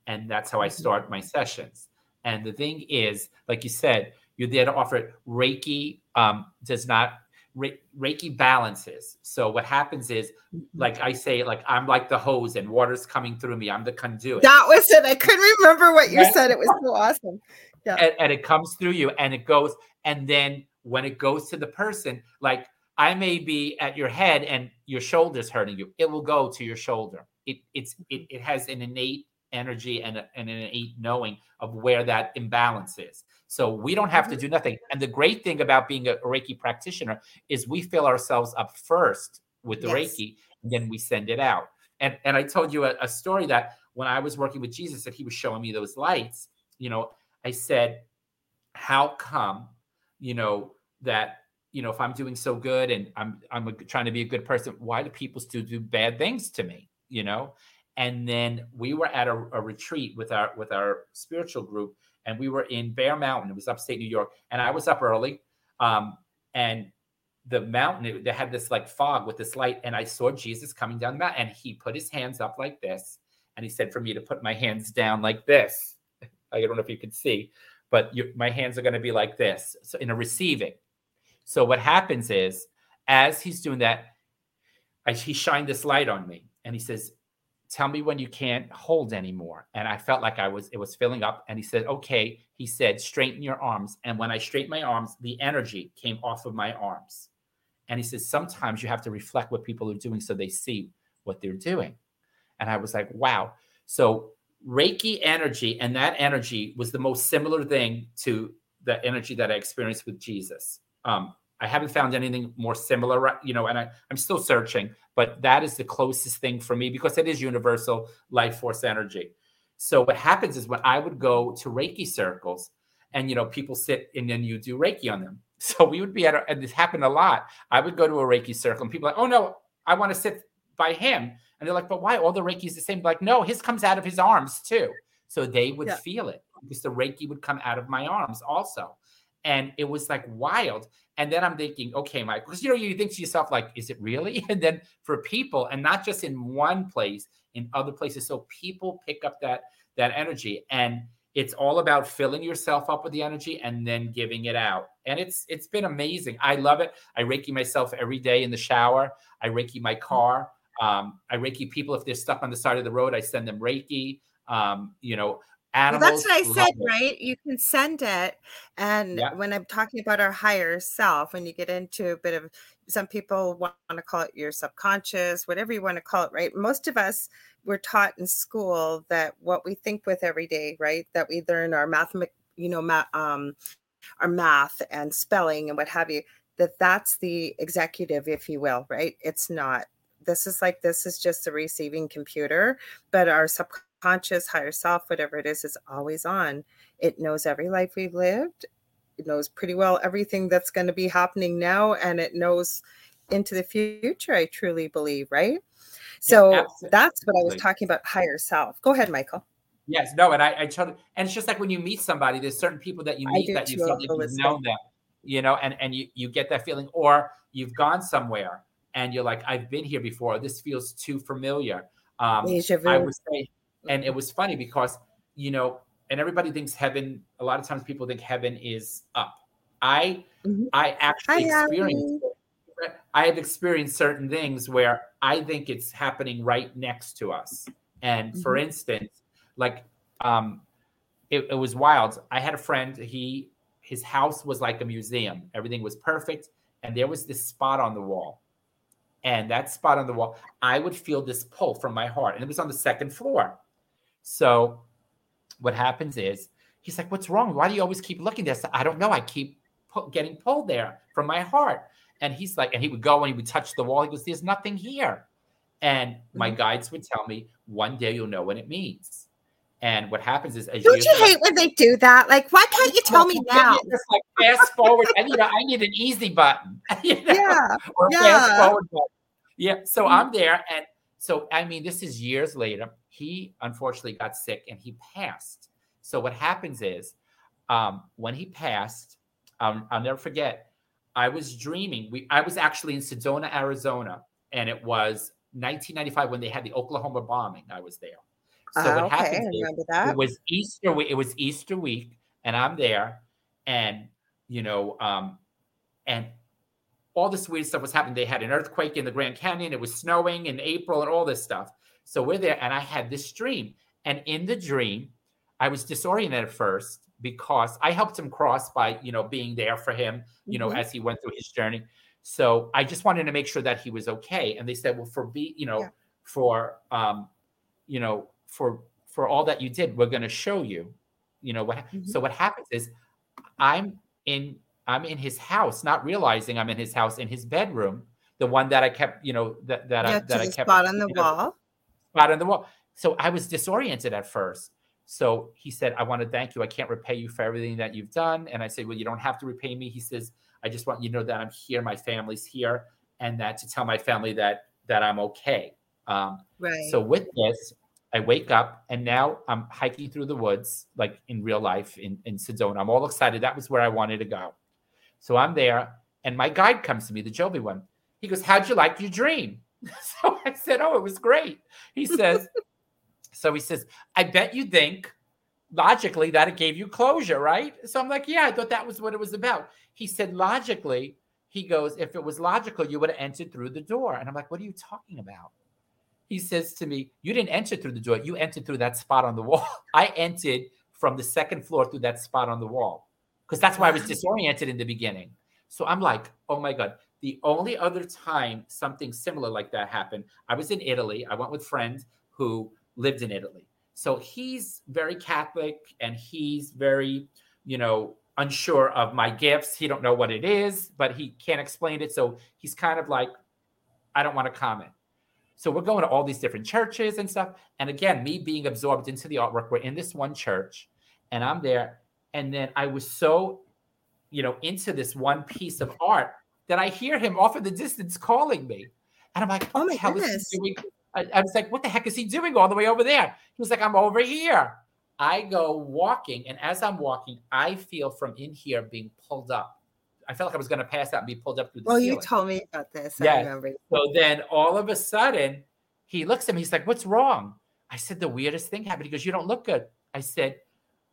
And that's how I start my sessions. And the thing is, like you said, you're there to offer it. Reiki um, does not, Re- Reiki balances. So what happens is, like I say, like I'm like the hose and water's coming through me. I'm the conduit. That was it. I couldn't remember what you said. It was so awesome. Yeah. And, and it comes through you and it goes. And then when it goes to the person, like I may be at your head and your shoulder's hurting you. It will go to your shoulder. It it's it, it has an innate energy and, and an innate knowing of where that imbalance is. So we don't have to do nothing. And the great thing about being a Reiki practitioner is we fill ourselves up first with the yes. Reiki, and then we send it out. And and I told you a, a story that when I was working with Jesus and he was showing me those lights, you know, I said, how come, you know, that, you know, if I'm doing so good and I'm, I'm a, trying to be a good person, why do people still do bad things to me, you know? And then we were at a, a retreat with our with our spiritual group, and we were in Bear Mountain. It was upstate New York, and I was up early. Um, and the mountain, it, they had this like fog with this light, and I saw Jesus coming down the mountain. And he put his hands up like this, and he said for me to put my hands down like this. I don't know if you could see, but you, my hands are going to be like this, so in a receiving. So what happens is, as he's doing that, I, he shined this light on me, and he says, tell me when you can't hold anymore. And I felt like I was, it was filling up. And he said, okay, he said, straighten your arms. And when I straightened my arms, the energy came off of my arms. And he says, sometimes you have to reflect what people are doing so they see what they're doing. And I was like, wow. So Reiki energy, and that energy was the most similar thing to the energy that I experienced with Jesus. Um, I haven't found anything more similar, you know, and I, I'm still searching, but that is the closest thing for me because it is universal life force energy. So what happens is when I would go to Reiki circles and, you know, people sit and then you do Reiki on them. So we would be at, a, and this happened a lot. I would go to a Reiki circle and people are like, oh no, I want to sit by him. And they're like, but why? All the Reiki is the same. Like, no, his comes out of his arms too. So they would yeah. feel it because the Reiki would come out of my arms also. And it was like wild. And then I'm thinking, okay, Mike, because, you know, you think to yourself, like, is it really? And then for people, and not just in one place, in other places. So people pick up that that energy. And it's all about filling yourself up with the energy and then giving it out. And it's it's been amazing. I love it. I Reiki myself every day in the shower. I Reiki my car. Um, I Reiki people. If they're stuck on the side of the road, I send them Reiki, um, you know. Animals, well, that's what I said, it. Right? You can send it. And yeah. when I'm talking about our higher self, when you get into a bit of, some people want to call it your subconscious, whatever you want to call it, right? Most of us were taught in school that what we think with every day, right? That we learn our math, you know, ma- um, our math and spelling and what have you, that that's the executive, if you will, right? It's not. This is like, this is just a receiving computer, but our subconscious, conscious, higher self, whatever it is, is always on. It knows every life we've lived. It knows pretty well everything that's going to be happening now. And it knows into the future, I truly believe, right? So yeah, that's what I was talking about, higher self. Go ahead, Michael. Yes, no, and I, I totally, and it's just like when you meet somebody, there's certain people that you meet that you feel like you've known them. you know, and, and you, you get that feeling, or you've gone somewhere and you're like, I've been here before. This feels too familiar. Um, I would say, and it was funny because, you know, and everybody thinks heaven, a lot of times people think heaven is up. I, mm-hmm. I actually Hi, experienced, Abby. I have experienced certain things where I think it's happening right next to us. And mm-hmm. for instance, like, um, it, it was wild. I had a friend, he, his house was like a museum. Everything was perfect. And there was this spot on the wall. And that spot on the wall, I would feel this pull from my heart. And it was on the second floor. So what happens is, he's like, what's wrong? Why do you always keep looking there? So, I don't know. I keep pu- getting pulled there from my heart. And he's like, and he would go and he would touch the wall. He goes, there's nothing here. And my guides would tell me, one day you'll know what it means. And what happens is, as don't you hate when they do that? Like, why can't you tell me now? Just like fast forward. I need a, I need an easy button. You know? Yeah. Or yeah. Fast forward button. Yeah. So mm-hmm. I'm there, and so I mean, this is years later. He unfortunately got sick and he passed. So what happens is, um, when he passed, um, I'll never forget. I was dreaming. We I was actually in Sedona, Arizona, and it was nineteen ninety-five when they had the Oklahoma bombing. I was there. So uh, what okay. happened is, that. it was Easter week, it was Easter week, and I'm there, and you know, um, and all this weird stuff was happening. They had an earthquake in the Grand Canyon, it was snowing in April and all this stuff. So we're there, and I had this dream. And in the dream, I was disoriented at first because I helped him cross by, you know, being there for him, you mm-hmm. know, as he went through his journey. So I just wanted to make sure that he was okay. And they said, well, for be, you know, yeah. for um, you know. for for all that you did, we're going to show you, you know, what, mm-hmm. so what happens is I'm in, I'm in his house, not realizing I'm in his house, in his bedroom, the one that I kept, you know, that, that, yeah, I, that I kept spot on the know, wall, spot on the wall. So I was disoriented at first. So he said, I want to thank you. I can't repay you for everything that you've done. And I said, well, you don't have to repay me. He says, I just want you to know that I'm here. My family's here. And that to tell my family that, that I'm okay. Um, right. So with this, I wake up, and now I'm hiking through the woods, like in real life in, in Sedona. I'm all excited. That was where I wanted to go. So I'm there, and my guide comes to me, the Jovi one. He goes, how'd you like your dream? So I said, oh, it was great. He says, so he says, I bet you think logically that it gave you closure, right? So I'm like, yeah, I thought that was what it was about. He said, logically, he goes, if it was logical, you would have entered through the door. And I'm like, what are you talking about? He says to me, you didn't enter through the door. You entered through that spot on the wall. I entered from the second floor through that spot on the wall, because that's why I was disoriented in the beginning. So I'm like, oh, my God. The only other time something similar like that happened, I was in Italy. I went with a friend who lived in Italy. So he's very Catholic, and he's very, you know, unsure of my gifts. He don't know what it is, but he can't explain it. So he's kind of like, I don't want to comment. So we're going to all these different churches and stuff. And again, me being absorbed into the artwork, we're in this one church, and I'm there. And then I was so, you know, into this one piece of art that I hear him off in the distance calling me. And I'm like, oh, my hell is he doing? I, I was like, what the heck is he doing all the way over there? He was like, I'm over here. I go walking. And as I'm walking, I feel from in here being pulled up. I felt like I was going to pass out and be pulled up through the well, ceiling. You told me about this. I yeah. remember. So then all of a sudden, he looks at me. He's like, what's wrong? I said, the weirdest thing happened. He goes, you don't look good. I said,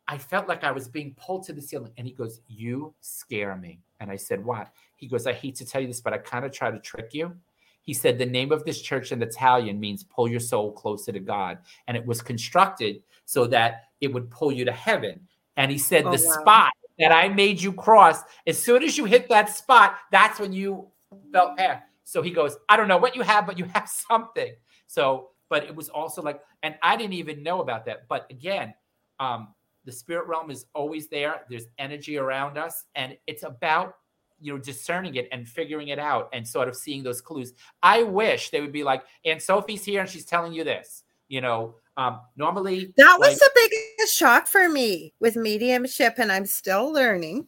I felt like I was being pulled to the ceiling. And he goes, you scare me. And I said, what? He goes, I hate to tell you this, but I kind of try to trick you. He said, the name of this church in Italian means pull your soul closer to God. And it was constructed so that it would pull you to heaven. And he said, oh, the wow. spot that I made you cross, as soon as you hit that spot, that's when you felt past. So he goes, I don't know what you have, but you have something. So, but it was also like, and I didn't even know about that. But again, um, the spirit realm is always there. There's energy around us. And it's about, you know, discerning it and figuring it out and sort of seeing those clues. I wish they would be like, Aunt Sophie's here and she's telling you this, you know. Um, normally that was like, the biggest shock for me with mediumship, and I'm still learning.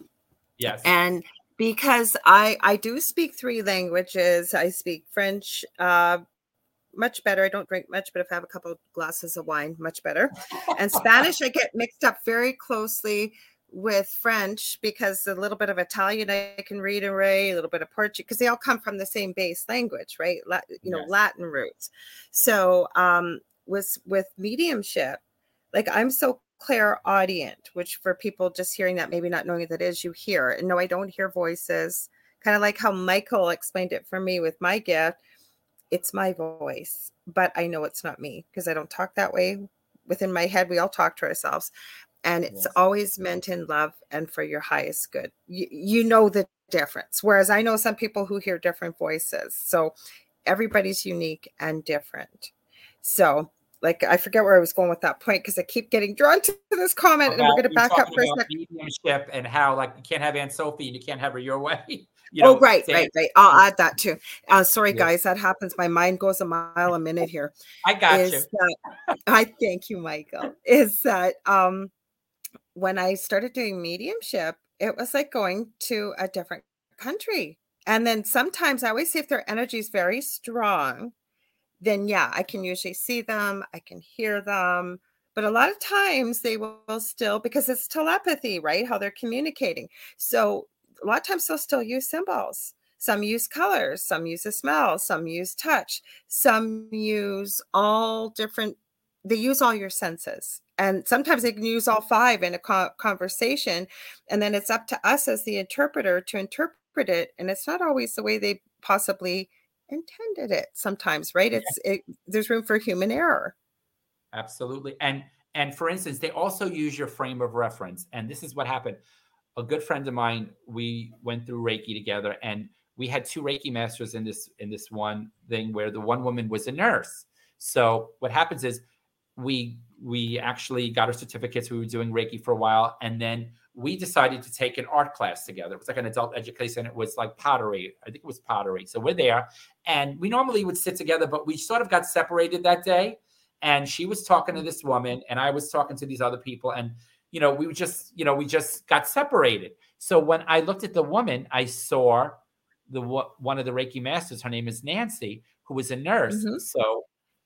Yes. And because I, I do speak three languages, I speak French, uh, much better. I don't drink much, but if I have a couple of glasses of wine, much better. And Spanish, I get mixed up very closely with French, because a little bit of Italian I can read away, a little bit of Portuguese, because they all come from the same base language, right? La- you know, yes. Latin roots. So um, with, with mediumship, like I'm so clairaudient, which for people just hearing that, maybe not knowing what that is, you hear. And no, I don't hear voices. Kind of like how Michael explained it for me with my gift. It's my voice, but I know it's not me because I don't talk that way. Within my head, we all talk to ourselves. And it's yes. always meant in love and for your highest good. You, you know the difference. Whereas I know some people who hear different voices. So everybody's unique and different. So like, I forget where I was going with that point because I keep getting drawn to this comment about, and we're going to back up for a second. Mediumship and how like you can't have Aunt Sophie and you can't have her your way. You know, oh, right, right, it. right. I'll add that too. Uh, sorry, yeah. guys, that happens. My mind goes a mile a minute here. I got is, you. Uh, I thank you, Michael. Is that um, when I started doing mediumship, it was like going to a different country. And then sometimes I always see if their energy is very strong, then yeah, I can usually see them. I can hear them. But a lot of times they will still, because it's telepathy, right? How they're communicating. So a lot of times they'll still use symbols. Some use colors, some use a smell, some use touch, some use all different, they use all your senses. And sometimes they can use all five in a co- conversation. And then it's up to us as the interpreter to interpret it. And it's not always the way they possibly intended it sometimes, right? It's it, there's room for human error. Absolutely. And, and for instance, they also use your frame of reference. And this is what happened. A good friend of mine, we went through Reiki together, and we had two Reiki masters in this in this one thing where the one woman was a nurse. So what happens is we we actually got our certificates. We were doing Reiki for a while, and then we decided to take an art class together. It was like an adult education. It was like pottery. I think it was pottery. So we're there, and we normally would sit together, but we sort of got separated that day. And she was talking to this woman, and I was talking to these other people, and you know, we were just, you know, we just got separated. So when I looked at the woman, I saw the one of the Reiki masters. Her name is Nancy, who was a nurse. Mm-hmm. So,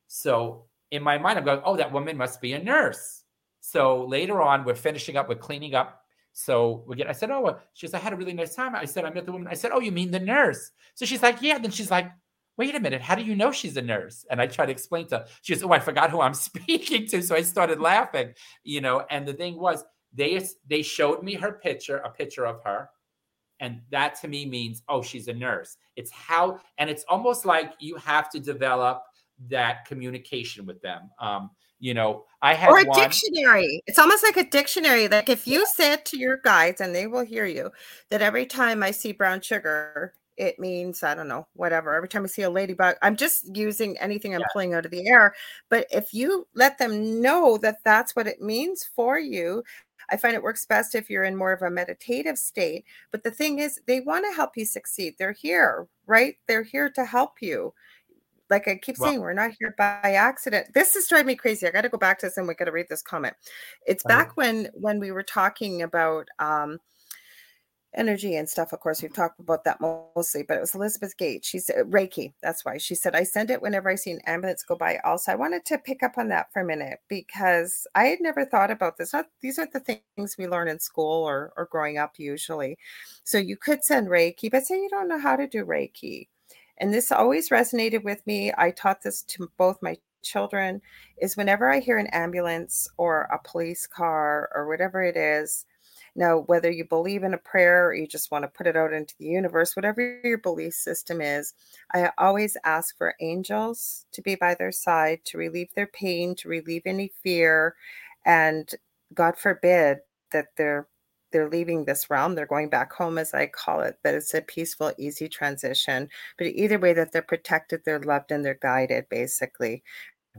so in my mind, I'm going, oh, that woman must be a nurse. So later on, we're finishing up, we're cleaning up. So we get, I said, oh, she goes, I had a really nice time. I said, I met the woman. I said, oh, you mean the nurse? So she's like, yeah. Then she's like, wait a minute, how do you know she's a nurse? And I try to explain to her. She goes, oh, I forgot who I'm speaking to. So I started laughing, you know, and the thing was they, they showed me her picture, a picture of her. And that to me means, oh, she's a nurse. It's how, and it's almost like you have to develop that communication with them. Um, you know, I had Or a one, dictionary. It's almost like a dictionary. Like if you say it to your guides and they will hear you that every time I see brown sugar, it means, I don't know, whatever. Every time I see a ladybug, I'm just using anything I'm yeah. pulling out of the air. But if you let them know that that's what it means for you, I find it works best if you're in more of a meditative state. But the thing is, they want to help you succeed. They're here, right? They're here to help you. Like I keep well, saying, we're not here by accident. This is driving me crazy. I got to go back to this and we got to read this comment. It's back right. when when we were talking about um, energy and stuff. Of course, we've talked about that mostly, but it was Elizabeth Gates. She said Reiki. That's why she said, I send it whenever I see an ambulance go by. Also, I wanted to pick up on that for a minute because I had never thought about this. Not, these aren't the things we learn in school or, or growing up usually. So you could send Reiki, but say you don't know how to do Reiki. And this always resonated with me. I taught this to both my children is whenever I hear an ambulance or a police car or whatever it is. Now, whether you believe in a prayer or you just want to put it out into the universe, whatever your belief system is, I always ask for angels to be by their side, to relieve their pain, to relieve any fear. And God forbid that they're they're leaving this realm. They're going back home, as I call it, but it's a peaceful, easy transition. But either way, that they're protected, they're loved, and they're guided, basically.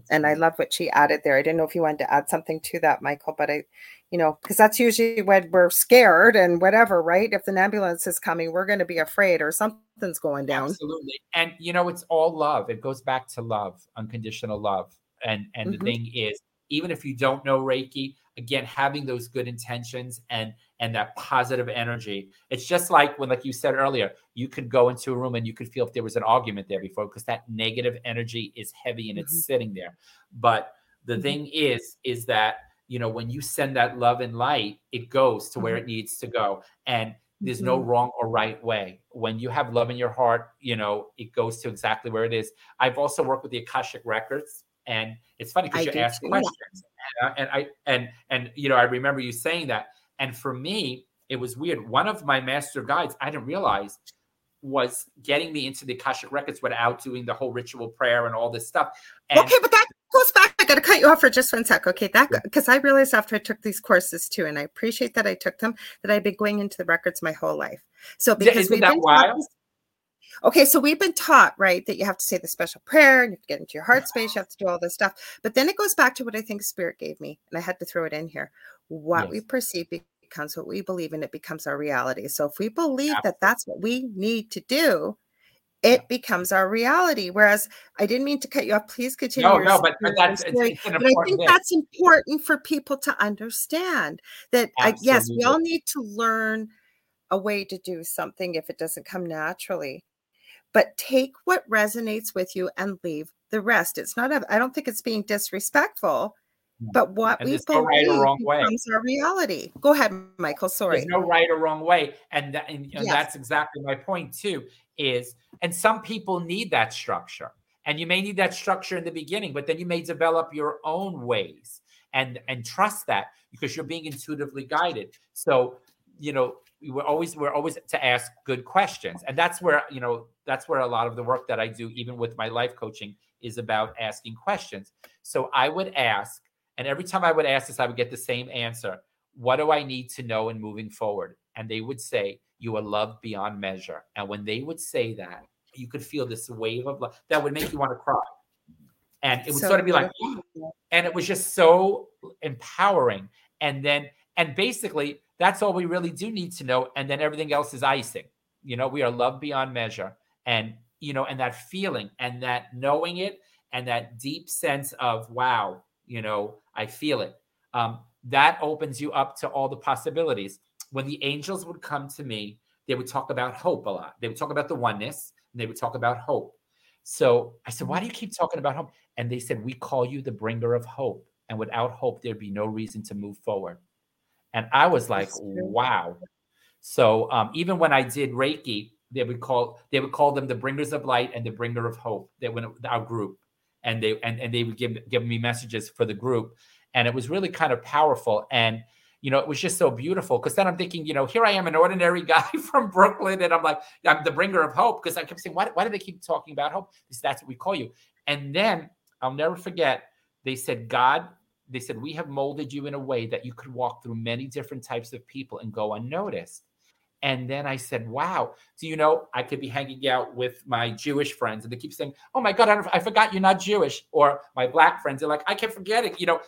And I love what she added there. I didn't know if you wanted to add something to that, Michael, but I, you know, because that's usually when we're scared and whatever, right? If an ambulance is coming, we're going to be afraid or something's going down. Absolutely. And, you know, it's all love. It goes back to love, unconditional love. And, and mm-hmm. the thing is, even if you don't know Reiki, again, having those good intentions and, and that positive energy, it's just like when, like you said earlier, you could go into a room and you could feel if there was an argument there before because that negative energy is heavy and mm-hmm. it's sitting there. But the mm-hmm. thing is, is that you know, when you send that love and light, it goes to where it needs to go. And there's no wrong or right way. When you have love in your heart, you know, it goes to exactly where it is. I've also worked with the Akashic Records, and it's funny because you ask too. questions. Yeah. And, and I, and, and, you know, I remember you saying that. And for me, it was weird. One of my master guides, I didn't realize, was getting me into the Akashic Records without doing the whole ritual prayer and all this stuff. And okay, but that goes back. I got to cut you off for just one sec. Okay, that because I realized after I took these courses too, and I appreciate that I took them, that I've been going into the records my whole life. So because Isn't we've that been wild? Taught, okay, so we've been taught, right, that you have to say the special prayer and you have to get into your heart space, you have to do all this stuff. But then it goes back to what I think Spirit gave me, and I had to throw it in here. What yes. we perceive becomes what we believe, and it becomes our reality. So if we believe Absolutely. that that's what we need to do, it yeah. becomes our reality. Whereas I didn't mean to cut you off. Please continue. No, no, but, but that's it's, it's an important but I think thing. That's important for people to understand that I, yes, we all need to learn a way to do something if it doesn't come naturally. But take what resonates with you and leave the rest. It's not. A, I don't think it's being disrespectful. But what and we believe no right or wrong becomes way. Our reality. Go ahead, Michael. Sorry. There's no right or wrong way. And, that, and, and yes. that's exactly my point too, is, and some people need that structure. And you may need that structure in the beginning, but then you may develop your own ways and, and trust that because you're being intuitively guided. So, you know, we're always, we're always to ask good questions. And that's where, you know, that's where a lot of the work that I do, even with my life coaching, is about asking questions. So I would ask, and every time I would ask this, I would get the same answer. What do I need to know in moving forward? And they would say, you are loved beyond measure. And when they would say that, you could feel this wave of love that would make you want to cry. And it would so sort of be like, oh. And it was just so empowering. And then, and basically, that's all we really do need to know. And then everything else is icing. You know, we are loved beyond measure. And, you know, and that feeling and that knowing it and that deep sense of, wow, you know, I feel it. Um, that opens you up to all the possibilities. When the angels would come to me, they would talk about hope a lot. They would talk about the oneness, and they would talk about hope. So I said, why do you keep talking about hope? And they said, we call you the bringer of hope. And without hope, there'd be no reason to move forward. And I was like, wow. So um, even when I did Reiki, they would call they would call them the bringers of light and the bringer of hope. They went our group. And they and, and they would give give me messages for the group. And it was really kind of powerful. And, you know, it was just so beautiful. Because then I'm thinking, you know, here I am, an ordinary guy from Brooklyn. And I'm like, I'm the bringer of hope. Because I kept saying, why, why do they keep talking about hope? Because that's what we call you. And then I'll never forget, they said, God, they said, we have molded you in a way that you could walk through many different types of people and go unnoticed. And then I said, wow, do you know, I could be hanging out with my Jewish friends and they keep saying, oh my God, I, I forgot you're not Jewish. Or my black friends are like, I kept forgetting. You know,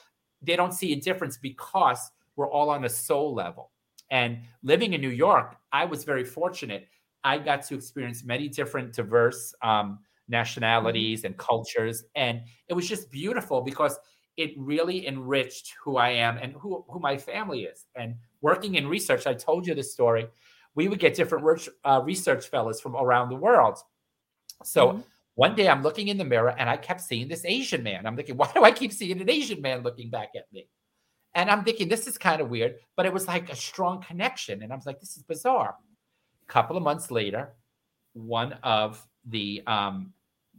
they don't see a difference because we're all on a soul level. And living in New York, I was very fortunate. I got to experience many different diverse um, nationalities and cultures. And it was just beautiful because it really enriched who I am and who, who my family is. And working in research, I told you this story. We would get different uh, research fellows from around the world. So mm-hmm. one day I'm looking in the mirror and I kept seeing this Asian man. I'm thinking, why do I keep seeing an Asian man looking back at me? And I'm thinking, this is kind of weird, but it was like a strong connection. And I was like, this is bizarre. A couple of months later, one of the, um,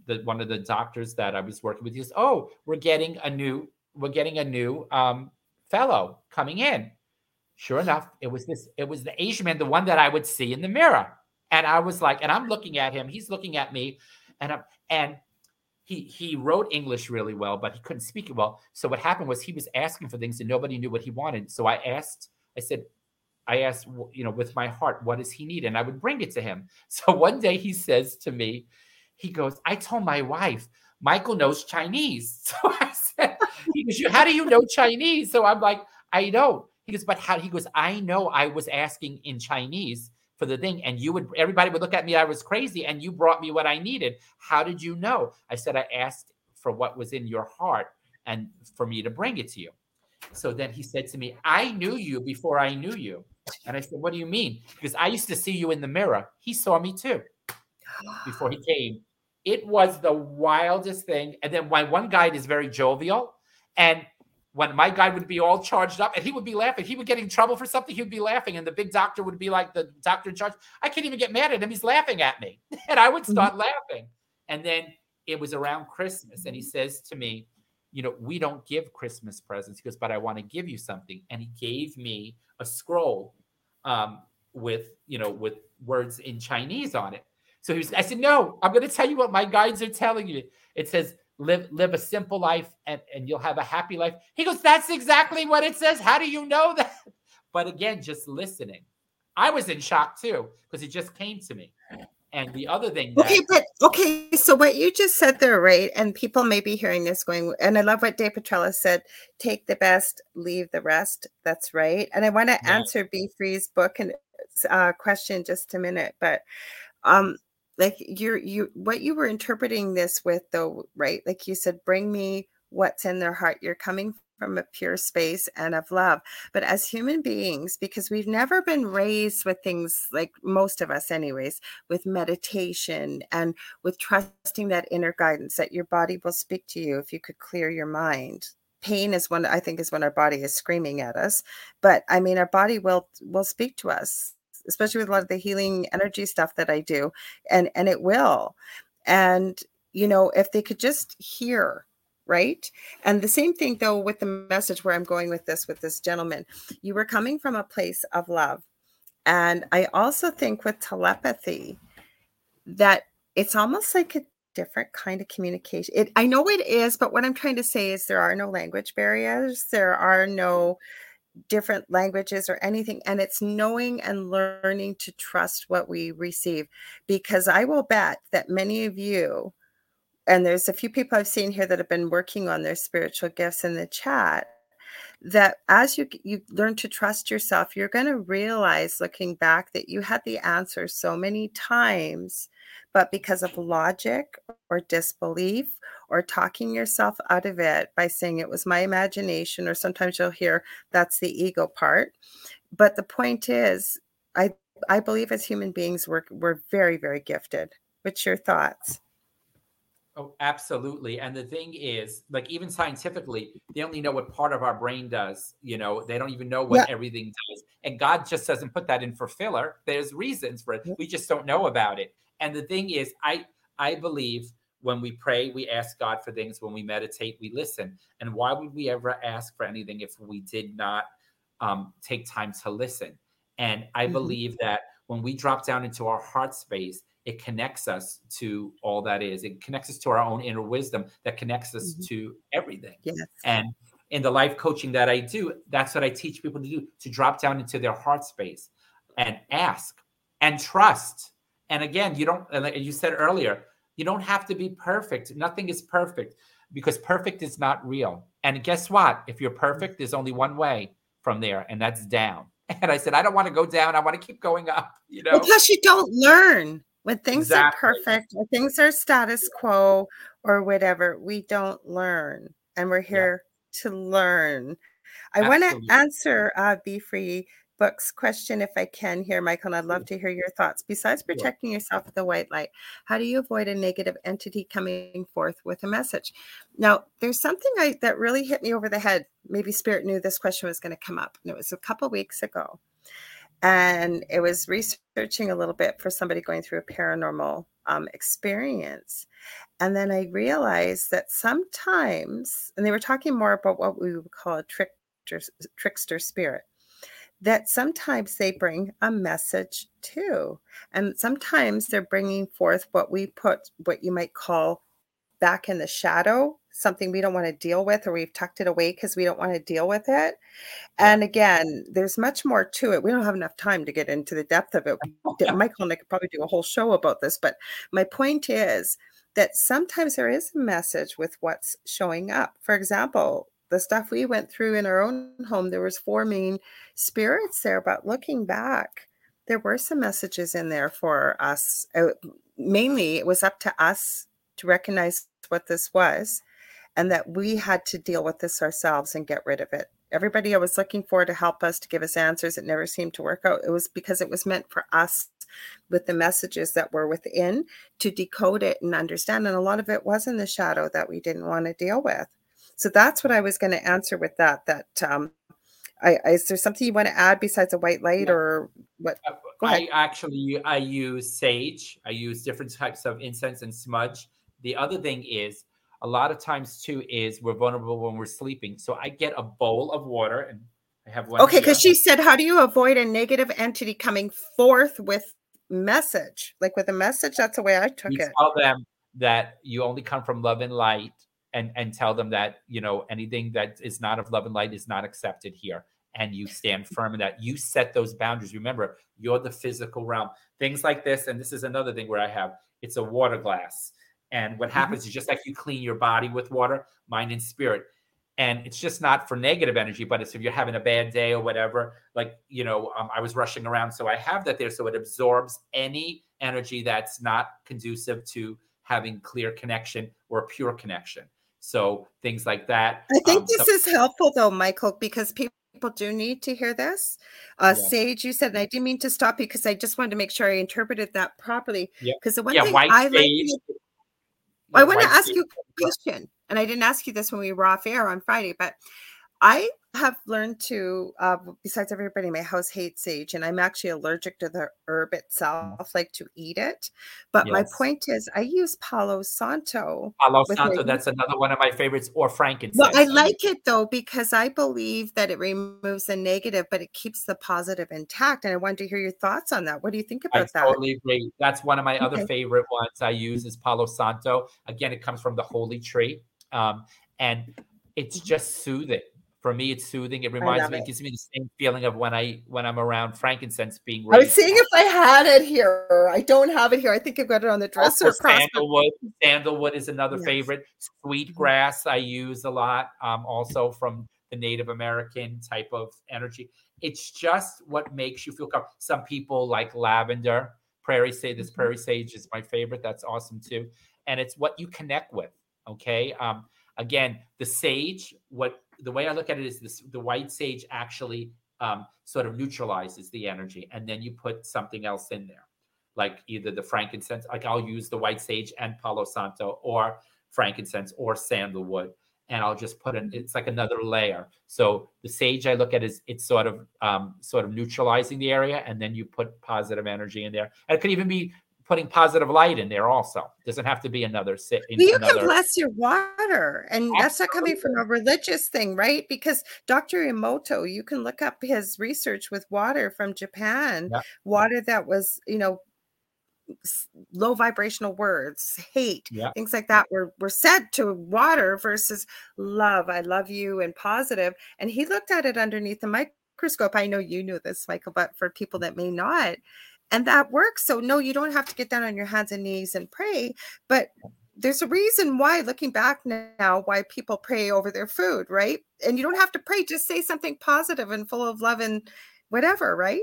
the one of the doctors that I was working with is, oh, we're getting a new, we're getting a new um, fellow coming in. Sure enough, it was this, it was the Asian man, the one that I would see in the mirror. And I was like, and I'm looking at him, he's looking at me, and I'm, and he, he wrote English really well, but he couldn't speak it well. So what happened was he was asking for things and nobody knew what he wanted. So I asked, I said, I asked, you know, with my heart, what does he need? And I would bring it to him. So one day he says to me, he goes, I told my wife, Michael knows Chinese. So I said, he goes, how do you know Chinese? So I'm like, I don't. He goes, but how? He goes, I know I was asking in Chinese for the thing, and you would, everybody would look at me, I was crazy, and you brought me what I needed. How did you know? I said, I asked for what was in your heart and for me to bring it to you. So then he said to me, I knew you before I knew you. And I said, what do you mean? Because I used to see you in the mirror. He saw me too before he came. It was the wildest thing. And then my one guide is very jovial, and when my guy would be all charged up and he would be laughing. He would get in trouble for something. He would be laughing. And the big doctor would be like, the doctor in charge, I can't even get mad at him. He's laughing at me. And I would start mm-hmm. laughing. And then it was around Christmas. And he says to me, you know, we don't give Christmas presents. He goes, but I want to give you something. And he gave me a scroll um, with, you know, with words in Chinese on it. So he was, I said, no, I'm going to tell you what my guides are telling you. It says, live live a simple life and, and you'll have a happy life. He goes, that's exactly what it says. How do you know that? But again, just listening. I was in shock too, because it just came to me. And the other thing. That- okay, but okay. So what you just said there, right? And people may be hearing this going, and I love what Dave Petrella said, take the best, leave the rest. That's right. And I want to yeah. answer B. Free's book and uh, question in just a minute, but um, like you're, you, what you were interpreting this with though, right? Like you said, bring me what's in their heart. You're coming from a pure space and of love. But as human beings, because we've never been raised with things like most of us anyways, with meditation and with trusting that inner guidance that your body will speak to you if you could clear your mind. Pain is one, I think, is when our body is screaming at us. But I mean, our body will will speak to us, especially with a lot of the healing energy stuff that I do. And, and it will. And, you know, if they could just hear, right? And the same thing though, with the message where I'm going with this, with this gentleman, you were coming from a place of love. And I also think with telepathy that it's almost like a different kind of communication. It, I know it is, but what I'm trying to say is there are no language barriers. There are no different languages or anything. And it's knowing and learning to trust what we receive, because I will bet that many of you, and there's a few people I've seen here that have been working on their spiritual gifts in the chat, that as you, you learn to trust yourself, you're going to realize looking back that you had the answer so many times, but because of logic or disbelief or talking yourself out of it by saying it was my imagination, or sometimes you'll hear that's the ego part. But the point is, I I believe as human beings, we're, we're very, very gifted. What's your thoughts? Oh, absolutely. And the thing is, like, even scientifically, they only know what part of our brain does. You know, they don't even know what yeah. everything does. And God just doesn't put that in for filler. There's reasons for it. We just don't know about it. And the thing is, I, I believe when we pray, we ask God for things. When we meditate, we listen. And why would we ever ask for anything if we did not um, take time to listen? And I mm-hmm. believe that when we drop down into our heart space, it connects us to all that is. It connects us to our own inner wisdom that connects us mm-hmm. to everything. Yes. And in the life coaching that I do, that's what I teach people to do, to drop down into their heart space and ask and trust. And again, you don't, like you said earlier, you don't have to be perfect. Nothing is perfect, because perfect is not real. And guess what? If you're perfect, there's only one way from there, and that's down. And I said, I don't want to go down. I want to keep going up, you know? Because you don't learn. When things exactly. are perfect, when things are status quo or whatever, we don't learn. And we're here yeah. to learn. I want to answer uh, Be Free Book's question if I can here, Michael, and I'd love to hear your thoughts. Besides protecting yourself with the white light, how do you avoid a negative entity coming forth with a message? Now, there's something I, that really hit me over the head. Maybe Spirit knew this question was going to come up. And it was a couple weeks ago. And it was researching a little bit for somebody going through a paranormal um, experience. And then I realized that sometimes, and they were talking more about what we would call a trickster, trickster spirit, that sometimes they bring a message too. And sometimes they're bringing forth what we put, what you might call back in the shadow, something we don't want to deal with, or we've tucked it away because we don't want to deal with it. And again, there's much more to it. We don't have enough time to get into the depth of it. Michael and I could probably do a whole show about this, but my point is that sometimes there is a message with what's showing up. For example, the stuff we went through in our own home, there was four main spirits there, but looking back, there were some messages in there for us. Mainly, it was up to us to recognize what this was, and that we had to deal with this ourselves and get rid of it. Everybody I was looking for to help us, to give us answers, it never seemed to work out. It was because it was meant for us, with the messages that were within, to decode it and understand. And a lot of it was in the shadow that we didn't want to deal with. So that's what I was going to answer with that, that um, I, I, is there something you want to add besides a white light yeah. or what? Go ahead. I actually, I use sage. I use different types of incense and smudge. The other thing is, a lot of times too, is we're vulnerable when we're sleeping. So I get a bowl of water and I have one. Okay. Because she said, how do you avoid a negative entity coming forth with message? Like with a message, that's the way I took you it. Tell them that you only come from love and light. And, and tell them that, you know, anything that is not of love and light is not accepted here. And you stand firm in that. You set those boundaries. Remember, you're the physical realm. Things like this, and this is another thing where I have, it's a water glass. And what happens mm-hmm. is just like you clean your body with water, mind and spirit. And it's just not for negative energy, but it's if you're having a bad day or whatever, like, you know, um, I was rushing around. So I have that there. So it absorbs any energy that's not conducive to having clear connection or pure connection. So things like that. I think um, this so- is helpful though, Michael, because people do need to hear this. Uh, yeah. Sage, you said, and I didn't mean to stop because I just wanted to make sure I interpreted that properly. Because yeah. the one yeah, thing I sage. like, I want to ask you a question, and I didn't ask you this when we were off air on Friday, but I have learned to, uh, besides everybody in my house hates sage, and I'm actually allergic to the herb itself, like to eat it. But yes. my point is, I use Palo Santo. Palo Santo, that's another one of my favorites, or frankincense. Well, I like it though, because I believe that it removes the negative, but it keeps the positive intact. And I wanted to hear your thoughts on that. What do you think about I that? I totally agree. That's one of my okay. other favorite ones I use is Palo Santo. Again, it comes from the holy tree. Um, and it's just soothing. For me, it's soothing. It reminds me, it. it gives me the same feeling of when I when I'm around frankincense being raised. I was seeing if I had it here. I don't have it here. I think I've got it on the dresser. Also, sandalwood, sandalwood is another yes. favorite. Sweet grass I use a lot. Um, also from the Native American type of energy. It's just what makes you feel comfortable. Some people like lavender, prairie sage. This prairie sage is my favorite. That's awesome too. And it's what you connect with. Okay. Um, again, the sage, what the way I look at it is this, the white sage actually um, sort of neutralizes the energy. And then you put something else in there, like either the frankincense, like I'll use the white sage and Palo Santo or frankincense or sandalwood. And I'll just put in, it's like another layer. So the sage I look at is it's sort of, um, sort of neutralizing the area. And then you put positive energy in there. And it could even be putting positive light in there also. Doesn't have to be another sit. You another... can bless your water. And Absolutely. That's not coming from a religious thing, right? Because Doctor Emoto, you can look up his research with water from Japan, yeah. water that was, you know, low vibrational words, hate, yeah. things like that were, were said to water versus love. I love you and positive. And he looked at it underneath the microscope. I know you knew this, Michael, but for people that may not, and that works. So no, you don't have to get down on your hands and knees and pray. But there's a reason why, looking back now, why people pray over their food, right? And you don't have to pray. Just say something positive and full of love and whatever, right?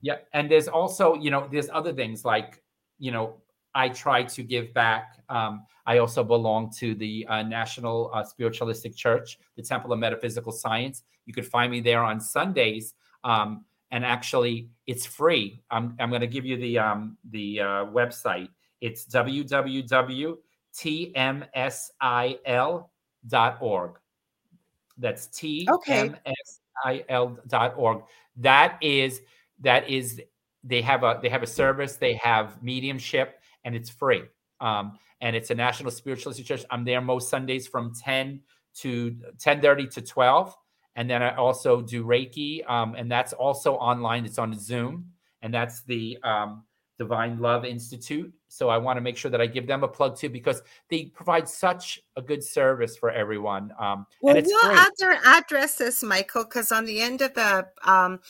Yeah. And there's also, you know, there's other things like, you know, I try to give back. Um, I also belong to the uh, National uh, Spiritualistic Church, the Temple of Metaphysical Science. You could find me there on Sundays. Um, And actually, it's free. I'm I'm going to give you the um, the uh, website. It's w w w dot t m s i l dot org. That's t m s i l dot org. That is that is they have a they have a service. They have mediumship, and it's free. Um, and it's a National Spiritualistic Church. I'm there most Sundays from ten to ten thirty to twelve. And then I also do Reiki, um, and that's also online. It's on Zoom, and that's the um, Divine Love Institute. So I want to make sure that I give them a plug too, because they provide such a good service for everyone. Um, well, and it's we'll free. Add their addresses, Michael, because on the end of the um,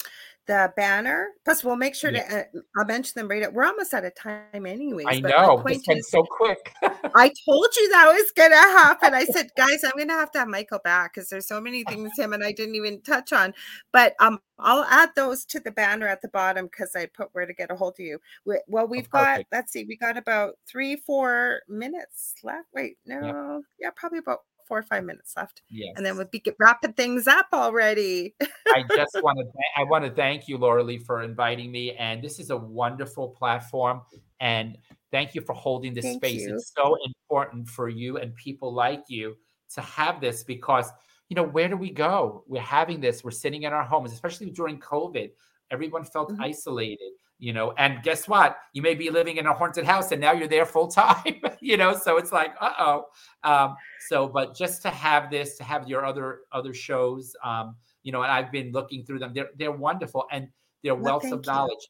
the banner, plus we'll make sure yes. to uh, I'll mention them right up. We're almost out of time anyways. I but know, this went so quick. I told you that was going to happen. I said, guys, I'm going to have to have Michael back because there's so many things him and I didn't even touch on. But um, I'll add those to the banner at the bottom because I put where to get a hold of you. We, well, we've oh, got, let's see, we got about three, four minutes left. Wait, no. Yeah, yeah probably about four or five minutes left. Yes. And then we'll be wrapping things up already. I just want to, th- I want to thank you, Laura Lee, for inviting me. And this is a wonderful platform. And thank you for holding this thank space. You. It's so important for you and people like you to have this because, you know, where do we go? We're having this. We're sitting in our homes, especially during COVID. Everyone felt mm-hmm. isolated, you know, and guess what? You may be living in a haunted house and now you're there full time, you know, so it's like, uh-oh. Um, so, but just to have this, to have your other, other shows, um, you know, and I've been looking through them. They're, they're wonderful. And they're well, wealths of knowledge. You.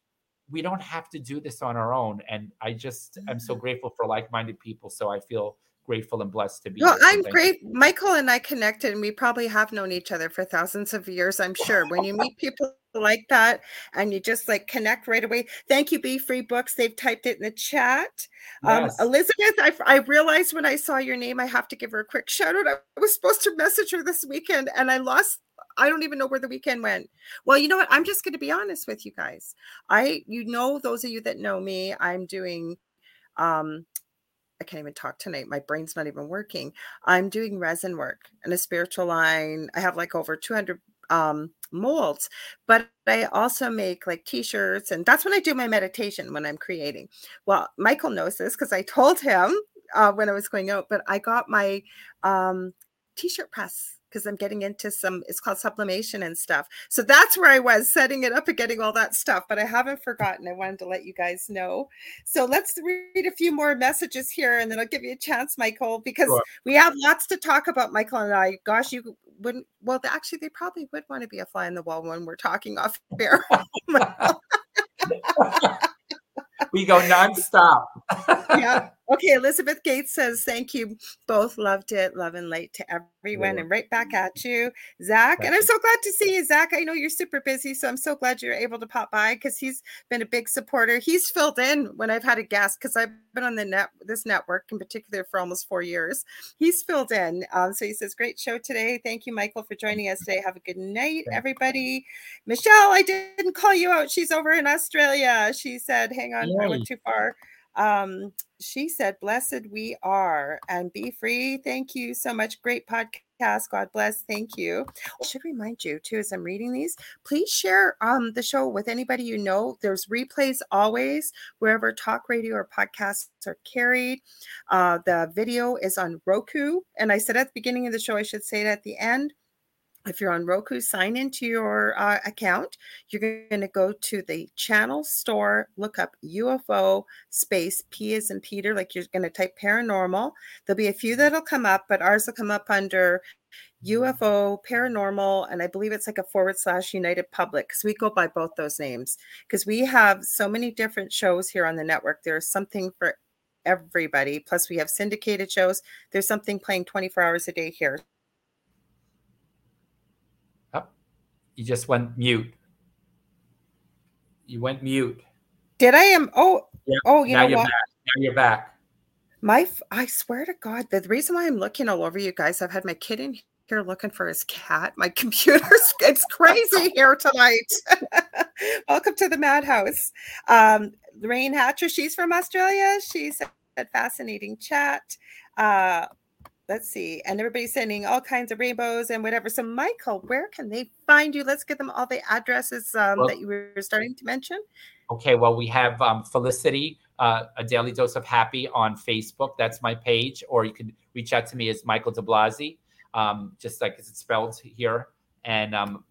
We don't have to do this on our own. And I just, mm-hmm. I'm so grateful for like-minded people. So I feel grateful and blessed to be well, here. I'm great. You. Michael and I connected, and we probably have known each other for thousands of years, I'm sure. When you meet people like that and you just like connect right away. Thank you, Be Free Books. They've typed it in the chat. Yes. Um, Elizabeth, I, I realized when I saw your name, I have to give her a quick shout out. I was supposed to message her this weekend and I lost I don't even know where the weekend went. Well, you know what? I'm just going to be honest with you guys. I, you know, those of you that know me, I'm doing, um, I can't even talk tonight. My brain's not even working. I'm doing resin work and a spiritual line. I have like over two hundred um, molds, but I also make like t-shirts, and that's when I do my meditation when I'm creating. Well, Michael knows this because I told him uh, when I was going out, but I got my um, t-shirt press. Because I'm getting into some, it's called sublimation and stuff. So that's where I was setting it up and getting all that stuff, but I haven't forgotten. I wanted to let you guys know. So let's read a few more messages here and then I'll give you a chance, Michael, because sure. we have lots to talk about, Michael and I. Gosh, you wouldn't, well, actually they probably would want to be a fly on the wall when we're talking off air. We go nonstop. Yeah. Okay. Elizabeth Gates says, thank you. Both loved it. Love and light to everyone. Yeah. And right back at you, Zach. Thank and I'm so glad to see you, Zach. I know you're super busy, so I'm so glad you're able to pop by because he's been a big supporter. He's filled in when I've had a guest because I've been on the net, this network in particular for almost four years. He's filled in. Um, so he says, great show today. Thank you, Michael, for joining us today. Have a good night, Thanks. everybody. Michelle, I didn't call you out. She's over in Australia. She said, hang on, Yay. I went too far. Um, she said, blessed we are and be free. Thank you so much. Great podcast. God bless. Thank you. I should remind you too, as I'm reading these, please share um, the show with anybody you know. There's replays always wherever talk radio or podcasts are carried. Uh, the video is on Roku. And I said at the beginning of the show, I should say it at the end. If you're on Roku, sign into your uh, account. You're going to go to the channel store, look up U F O space P as in Peter, like you're going to type paranormal. There'll be a few that'll come up, but ours will come up under U F O paranormal. And I believe it's like a forward slash United Public because we go by both those names because we have so many different shows here on the network. There's something for everybody. Plus we have syndicated shows. There's something playing twenty-four hours a day here. You just went mute. You went mute. Did I am? Oh, yeah. oh, you now know you're what? Back. Now you're back. My, f- I swear to God, the reason why I'm looking all over you guys, I've had my kid in here looking for his cat. My computer's, it's crazy here tonight. Welcome to the madhouse. Um, Lorraine Hatcher, she's from Australia. She's a fascinating chat. Uh, Let's see. And everybody's sending all kinds of rainbows and whatever. So, Michael, where can they find you? Let's give them all the addresses um, well, that you were starting to mention. Okay. Well, we have um, Felicity, uh, A Daily Dose of Happy on Facebook. That's my page. Or you can reach out to me as Michael de Blasi, um, just like it's spelled here. And um,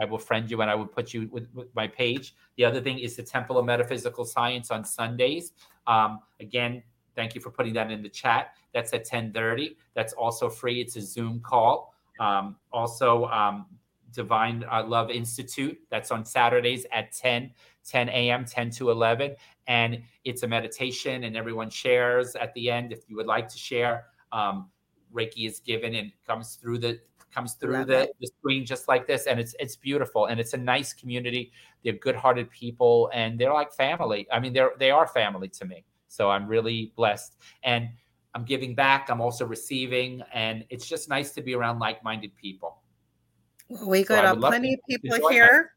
I will friend you and I will put you with, with my page. The other thing is the Temple of Metaphysical Science on Sundays. Um, again, thank you for putting that in the chat. That's at ten thirty. That's also free. It's a Zoom call. Um, also, um, Divine uh, Love Institute. That's on Saturdays at ten a.m., ten to eleven. And it's a meditation and everyone shares at the end. If you would like to share, um, Reiki is given and comes through the comes through the, the screen just like this. And it's it's beautiful. And it's a nice community. They're good-hearted people. And they're like family. I mean, they're they are family to me. So I'm really blessed and I'm giving back. I'm also receiving, and it's just nice to be around like-minded people. We got so plenty of people here.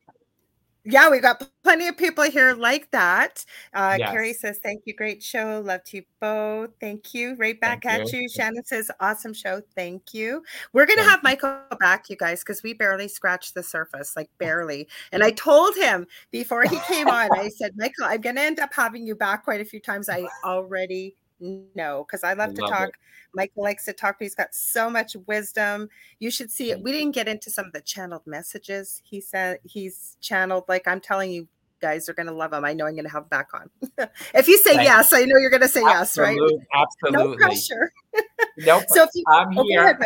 That. Yeah, we got plenty of people here like that. Uh, yes. Carrie says, thank you. Great show. Love to you both. Thank you. Right back thank at you. you. Shannon says, awesome show. Thank you. We're going to have you. Michael back, you guys, because we barely scratched the surface, like barely. And I told him before he came on, I said, Michael, I'm going to end up having you back quite a few times. I already no, because I love I to love talk. It. Michael likes to talk, but he's got so much wisdom. You should see it. We didn't get into some of the channeled messages. He said he's channeled. Like, I'm telling you guys are going to love him. I know I'm going to have him back on. If you say Thank yes, you. I know you're going to say absolutely, yes, right? Absolutely. No pressure. No pressure. So if you, I'm oh, here. Ahead,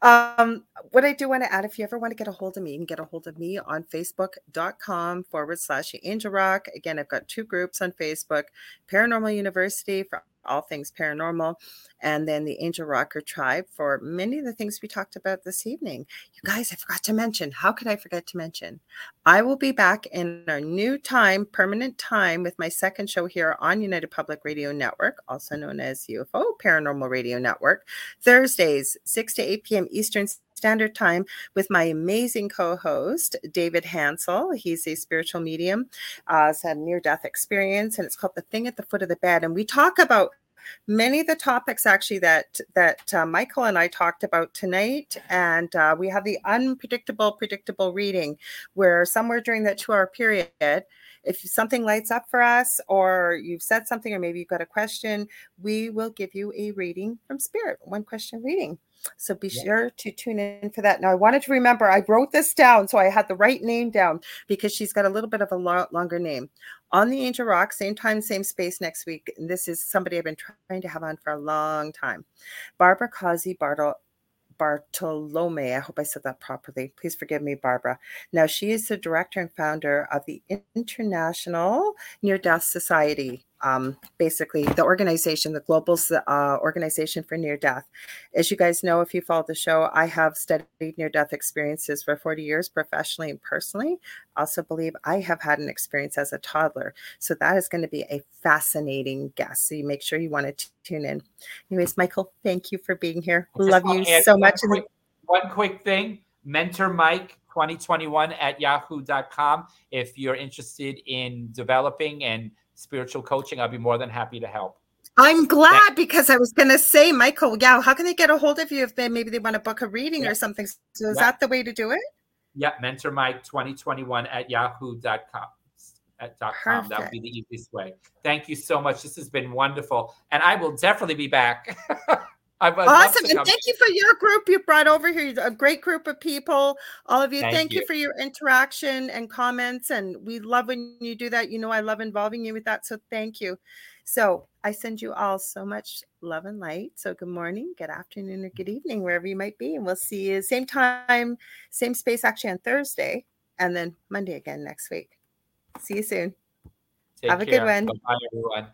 um, what I do want to add, if you ever want to get a hold of me, you can get a hold of me on facebook.com forward slash Angel Rock. Again, I've got two groups on Facebook, Paranormal University for all things paranormal, and then the Angel Rocker Tribe for many of the things we talked about this evening. You guys, I forgot to mention, how could I forget to mention? I will be back in our new time, permanent time, with my second show here on United Public Radio Network, also known as U F O Paranormal Radio Network, Thursdays, six to eight p.m. Eastern Standard Time, with my amazing co-host, David Hansel. He's a spiritual medium, uh, has had a near-death experience, and it's called The Thing at the Foot of the Bed. And we talk about many of the topics, actually, that that uh, Michael and I talked about tonight. And uh, we have the unpredictable, predictable reading, where somewhere during that two-hour period, if something lights up for us, or you've said something, or maybe you've got a question, we will give you a reading from spirit, one question reading. So be yeah. sure to tune in for that. Now, I wanted to remember, I wrote this down, so I had the right name down, because she's got a little bit of a lo- longer name. On the Angel Rock, same time, same space next week. And this is somebody I've been trying to have on for a long time. Barbara Causey Bartle. Bartolome. I hope I said that properly. Please forgive me, Barbara. Now, she is the director and founder of the International Near Death Society, um, basically the organization, the global uh, organization for near death. As you guys know, if you follow the show, I have studied near death experiences for forty years professionally and personally. I also believe I have had an experience as a toddler. So that is going to be a fascinating guest. So you make sure you want to t- tune in. Anyways, Michael, thank you for being here. Love you so much. One quick, one quick thing, Mentor Mike twenty twenty-one at yahoo dot com. If you're interested in developing and spiritual coaching, I'll be more than happy to help. I'm glad Thanks. Because I was going to say, Michael, yeah, how can they get a hold of you if they maybe they want to book a reading yeah. or something? So is yeah. that the way to do it? Yeah, Mentor Mike twenty twenty-one at yahoo dot com. At dot com. That would be the easiest way. Thank you so much. This has been wonderful. And I will definitely be back. I've awesome. And thank you for your group you brought over here. A great group of people. All of you, thank, thank you. you for your interaction and comments. And we love when you do that. You know, I love involving you with that. So thank you. So I send you all so much love and light. So good morning, good afternoon, or good evening, wherever you might be. And we'll see you same time, same space, actually on Thursday, and then Monday again next week. See you soon. Take Have care. A good one. Bye, everyone.